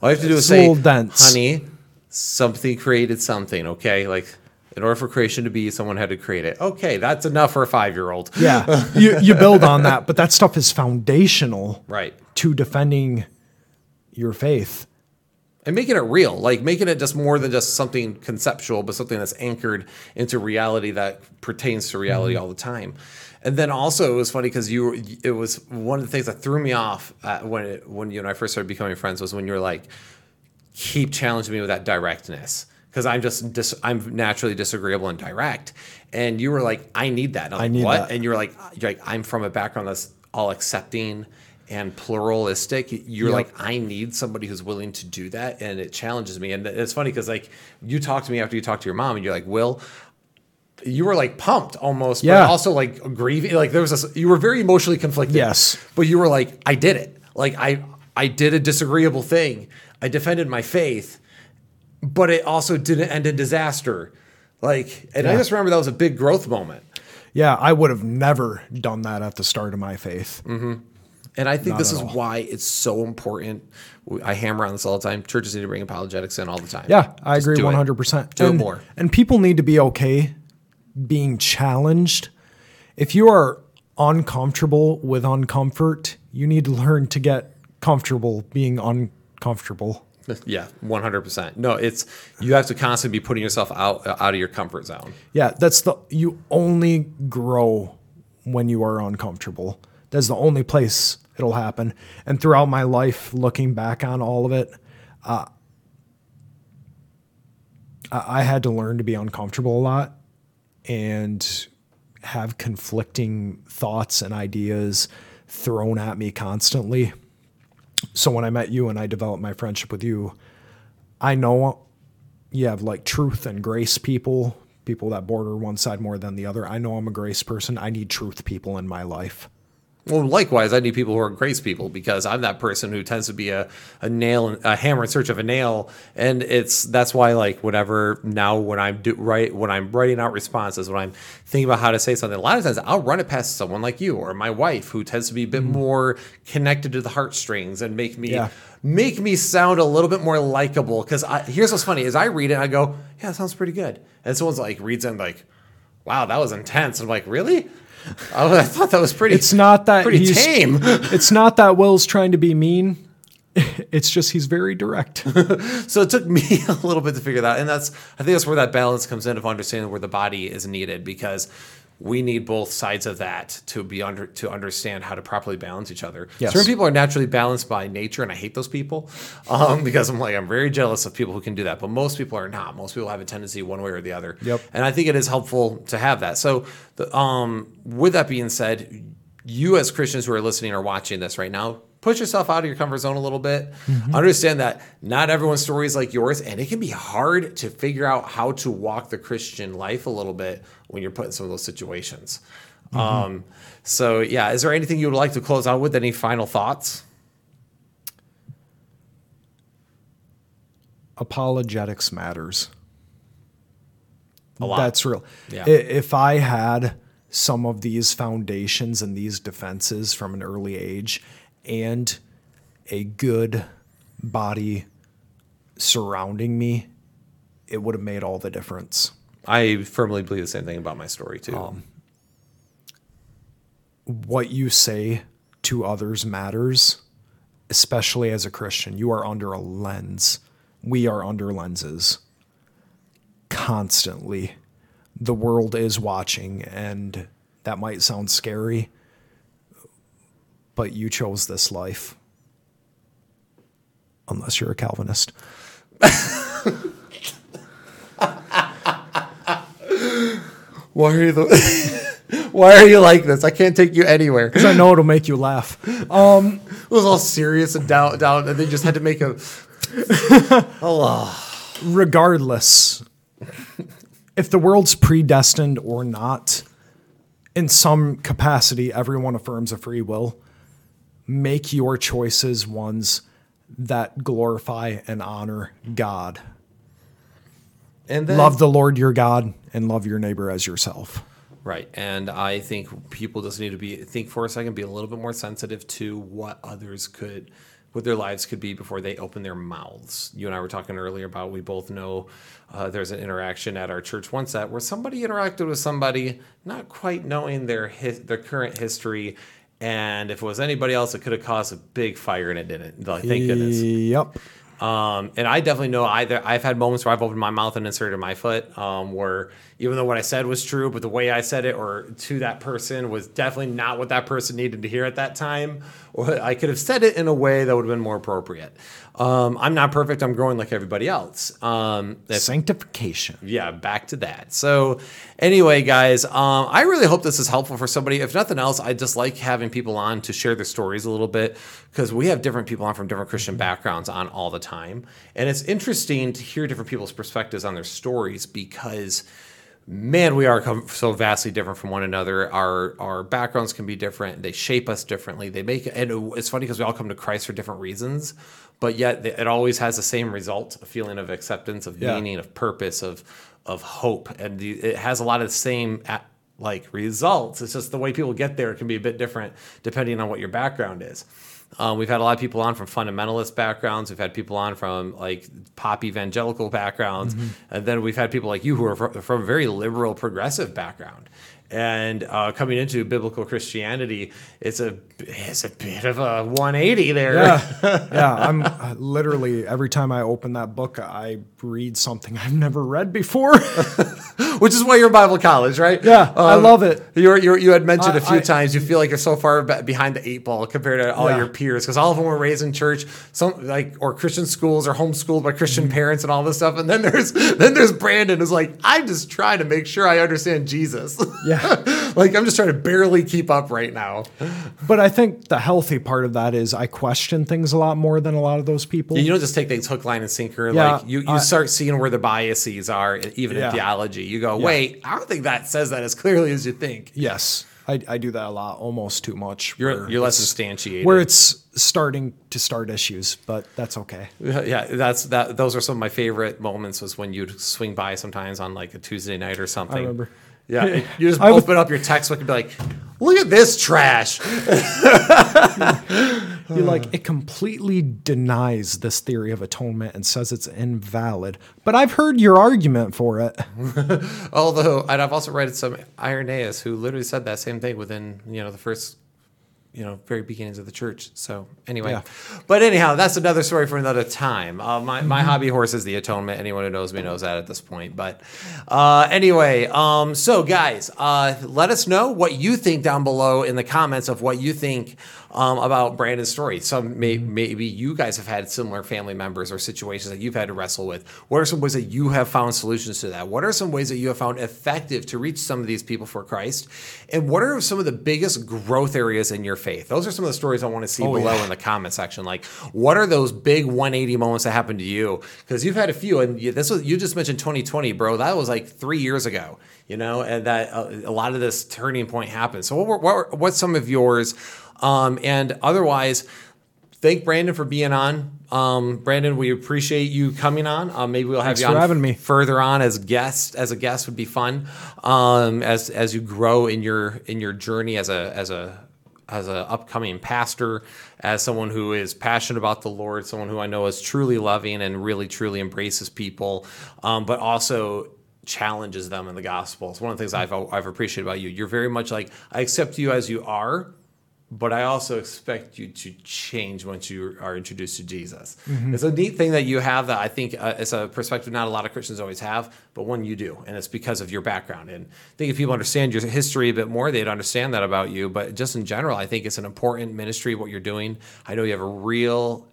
all you have to do is say, honey, something created something, okay? Like, in order for creation to be, someone had to create it. Okay, that's enough for a 5-year-old. Yeah, you build on that, but that stuff is foundational to defending your faith. And making it real, like making it just more than just something conceptual, but something that's anchored into reality that pertains to reality all the time. And then also it was funny because it was one of the things that threw me off when you and I first started becoming friends, was when you were like, keep challenging me with that directness, because I'm naturally disagreeable and direct. And you were like, I need that. And I need what? That. And you're like, I'm from a background that's all accepting and pluralistic. You're like, I need somebody who's willing to do that. And it challenges me. And it's funny because like you talk to me after you talk to your mom, and you're like, Will, you were like pumped almost, but also like grieving. Like there was you were very emotionally conflicted. Yes. But you were like, I did it. Like I did a disagreeable thing. I defended my faith, but it also didn't end in disaster. I just remember that was a big growth moment. Yeah. I would have never done that at the start of my faith. Mm-hmm. And I think this is why it's so important. I hammer on this all the time. Churches need to bring apologetics in all the time. Yeah. I agree 100%. Do it more. And people need to be okay being challenged. If you are uncomfortable with uncomfort, you need to learn to get comfortable being uncomfortable. Yeah, 100%. No, you have to constantly be putting yourself out of your comfort zone. Yeah, you only grow when you are uncomfortable. That's the only place it'll happen. And throughout my life, looking back on all of it, I had to learn to be uncomfortable a lot, and have conflicting thoughts and ideas thrown at me constantly. So when I met you and I developed my friendship with you, I know you have like truth and grace people that border one side more than the other. I know I'm a grace person. I need truth people in my life. Well, likewise, I need people who are grace people, because I'm that person who tends to be a hammer in search of a nail. And that's why, like, when I'm writing out responses, when I'm thinking about how to say something, a lot of times I'll run it past someone like you or my wife, who tends to be a bit more connected to the heartstrings and make me sound a little bit more likable. Because here's what's funny is I read it and I go, yeah, that sounds pretty good. And someone's like reads it and like, wow, that was intense. I'm like, really? I thought that was pretty tame. It's not that Will's trying to be mean. It's just he's very direct. So it took me a little bit to figure that out. And I think that's where that balance comes in of understanding where the body is needed, because we need both sides of that to be understand how to properly balance each other. Yes. Certain people are naturally balanced by nature, and I hate those people because I'm very jealous of people who can do that. But most people are not. Most people have a tendency one way or the other. Yep. And I think it is helpful to have that. So with that being said, you as Christians who are listening or watching this right now, push yourself out of your comfort zone a little bit. Mm-hmm. Understand that not everyone's story is like yours, and it can be hard to figure out how to walk the Christian life a little bit when you're put in some of those situations. Mm-hmm. So yeah, is there anything you would like to close out with? Any final thoughts? Apologetics matters. A lot. That's real. Yeah. If I had some of these foundations and these defenses from an early age, and a good body surrounding me, it would have made all the difference. I firmly believe the same thing about my story too. What you say to others matters, especially as a Christian. You are under a lens. We are under lenses constantly. The world is watching, and that might sound scary, but you chose this life, unless you're a Calvinist. Why are you like this? I can't take you anywhere. Because I know it'll make you laugh. It was all serious and down, and they just had to make a... Regardless, if the world's predestined or not, in some capacity, everyone affirms a free will. Make your choices ones that glorify and honor God. And then, love the Lord your God and love your neighbor as yourself. Right. And I think people just need to think for a second, be a little bit more sensitive to what others could, what their lives could be before they open their mouths. You and I were talking earlier about, we both know there's an interaction at our church once that where somebody interacted with somebody not quite knowing their current history. And if it was anybody else, it could have caused a big fire, and it didn't. Thank goodness. Yep. And I definitely know I've had moments where I've opened my mouth and inserted my foot, where even though what I said was true, but the way I said it or to that person was definitely not what that person needed to hear at that time. Or I could have said it in a way that would have been more appropriate. I'm not perfect. I'm growing like everybody else. Sanctification. Yeah, back to that. So anyway, guys, I really hope this is helpful for somebody. If nothing else, I just like having people on to share their stories a little bit, because we have different people on from different Christian backgrounds on all the time. And it's interesting to hear different people's perspectives on their stories, because man, we are so vastly different from one another. Our backgrounds can be different. They shape us differently. And it's funny because we all come to Christ for different reasons, but yet it always has the same result, a feeling of acceptance, of meaning, of purpose, of hope. And it has a lot of the same results. It's just the way people get there can be a bit different depending on what your background is. We've had a lot of people on from fundamentalist backgrounds. We've had people on from pop evangelical backgrounds. Mm-hmm. And then we've had people like you who are from a very liberal progressive background. And coming into biblical Christianity, it's a bit of a 180 there. Yeah. I'm literally, every time I open that book, I read something I've never read before. Which is why you're in Bible college, right? Yeah, I love it. You had mentioned a few times you feel like you're so far behind the eight ball compared to all your peers, because all of them were raised in church, some or Christian schools, or homeschooled by Christian parents and all this stuff. And then there's Brandon, who's like, I'm just trying to make sure I understand Jesus. Yeah, I'm just trying to barely keep up right now. But I think the healthy part of that is I question things a lot more than a lot of those people. Yeah, you don't just take things hook, line, and sinker. Yeah, you start seeing where the biases are, even in theology. You go, wait, I don't think that says that as clearly as you think. Yes, I do that a lot, almost too much. You're less instantiated. Where it's starting to start issues, but that's okay. Yeah, that. Those are some of my favorite moments, was when you'd swing by sometimes on a Tuesday night or something. I remember. Yeah, you just open up your textbook and be like, look at this trash. You're like, it completely denies this theory of atonement and says it's invalid. But I've heard your argument for it. Although, and I've also read some Irenaeus who literally said that same thing within the first very beginnings of the church. So anyway, but anyhow, that's another story for another time. My hobby horse is the Atonement. Anyone who knows me knows that at this point. But anyway, so guys, let us know what you think down below in the comments of what you think about Brandon's story. Maybe you guys have had similar family members or situations that you've had to wrestle with. What are some ways that you have found solutions to that? What are some ways that you have found effective to reach some of these people for Christ? And what are some of the biggest growth areas in your faith? Those are some of the stories I want to see below in the comment section. Like, what are those big 180 moments that happened to you? Because you've had a few, and you just mentioned 2020, bro. That was like 3 years ago, and that a lot of this turning point happened. So what's some of yours? And otherwise, thank Brandon for being on. Brandon, we appreciate you coming on. Maybe we'll have Thanks you on for having me. Further on as guest. As a guest would be fun. As you grow in your journey as a upcoming pastor, as someone who is passionate about the Lord, someone who I know is truly loving and really truly embraces people, but also challenges them in the gospel. It's one of the things I've appreciated about you. You're very much like, I accept you as you are, but I also expect you to change once you are introduced to Jesus. Mm-hmm. It's a neat thing that you have that I think it's a perspective not a lot of Christians always have, but one you do, and it's because of your background. And I think if people understand your history a bit more, they'd understand that about you. But just in general, I think it's an important ministry, what you're doing. I know you have a real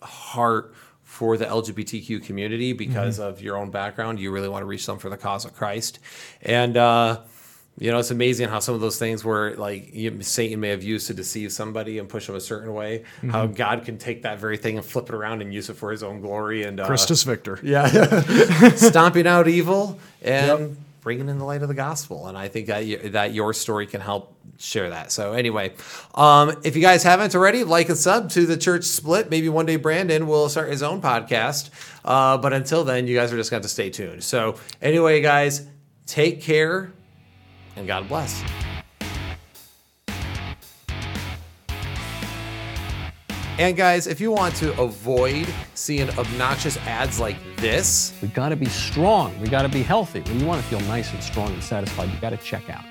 heart for the LGBTQ community because of your own background. You really want to reach them for the cause of Christ. And, it's amazing how some of those things where like Satan may have used to deceive somebody and push them a certain way, how God can take that very thing and flip it around and use it for his own glory. And Christus Victor. Yeah. Stomping out evil and bringing in the light of the gospel. And I think that your story can help share that. So anyway, if you guys haven't already, like and sub to The Church Split. Maybe one day Brandon will start his own podcast. But until then, you guys are just going to stay tuned. So anyway, guys, take care. And God bless. And guys, if you want to avoid seeing obnoxious ads like this, we gotta be strong, we gotta be healthy. When you wanna feel nice and strong and satisfied, you gotta check out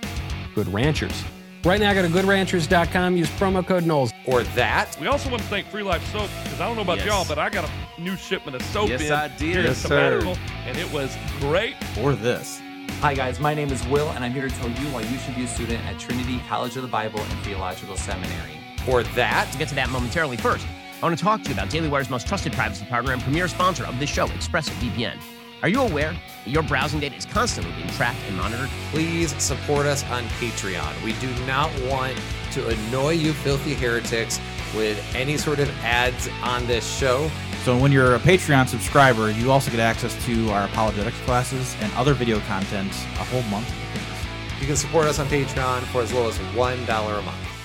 Good Ranchers. Right now, go to goodranchers.com, use promo code Knowles. Or that. We also want to thank Free Life Soap, because I don't know about y'all, but I got a new shipment of soap in. I did. Yes, sir. And it was great. Or this. Hi guys, my name is Will, and I'm here to tell you why you should be a student at Trinity College of the Bible and Theological Seminary. Or that. We'll get to that momentarily. First, I want to talk to you about Daily Wire's most trusted privacy partner and premier sponsor of this show, ExpressVPN. Are you aware that your browsing data is constantly being tracked and monitored? Please support us on Patreon. We do not want to annoy you filthy heretics with any sort of ads on this show. So when you're a Patreon subscriber, you also get access to our apologetics classes and other video content a whole month. You can support us on Patreon for as low as $1 a month.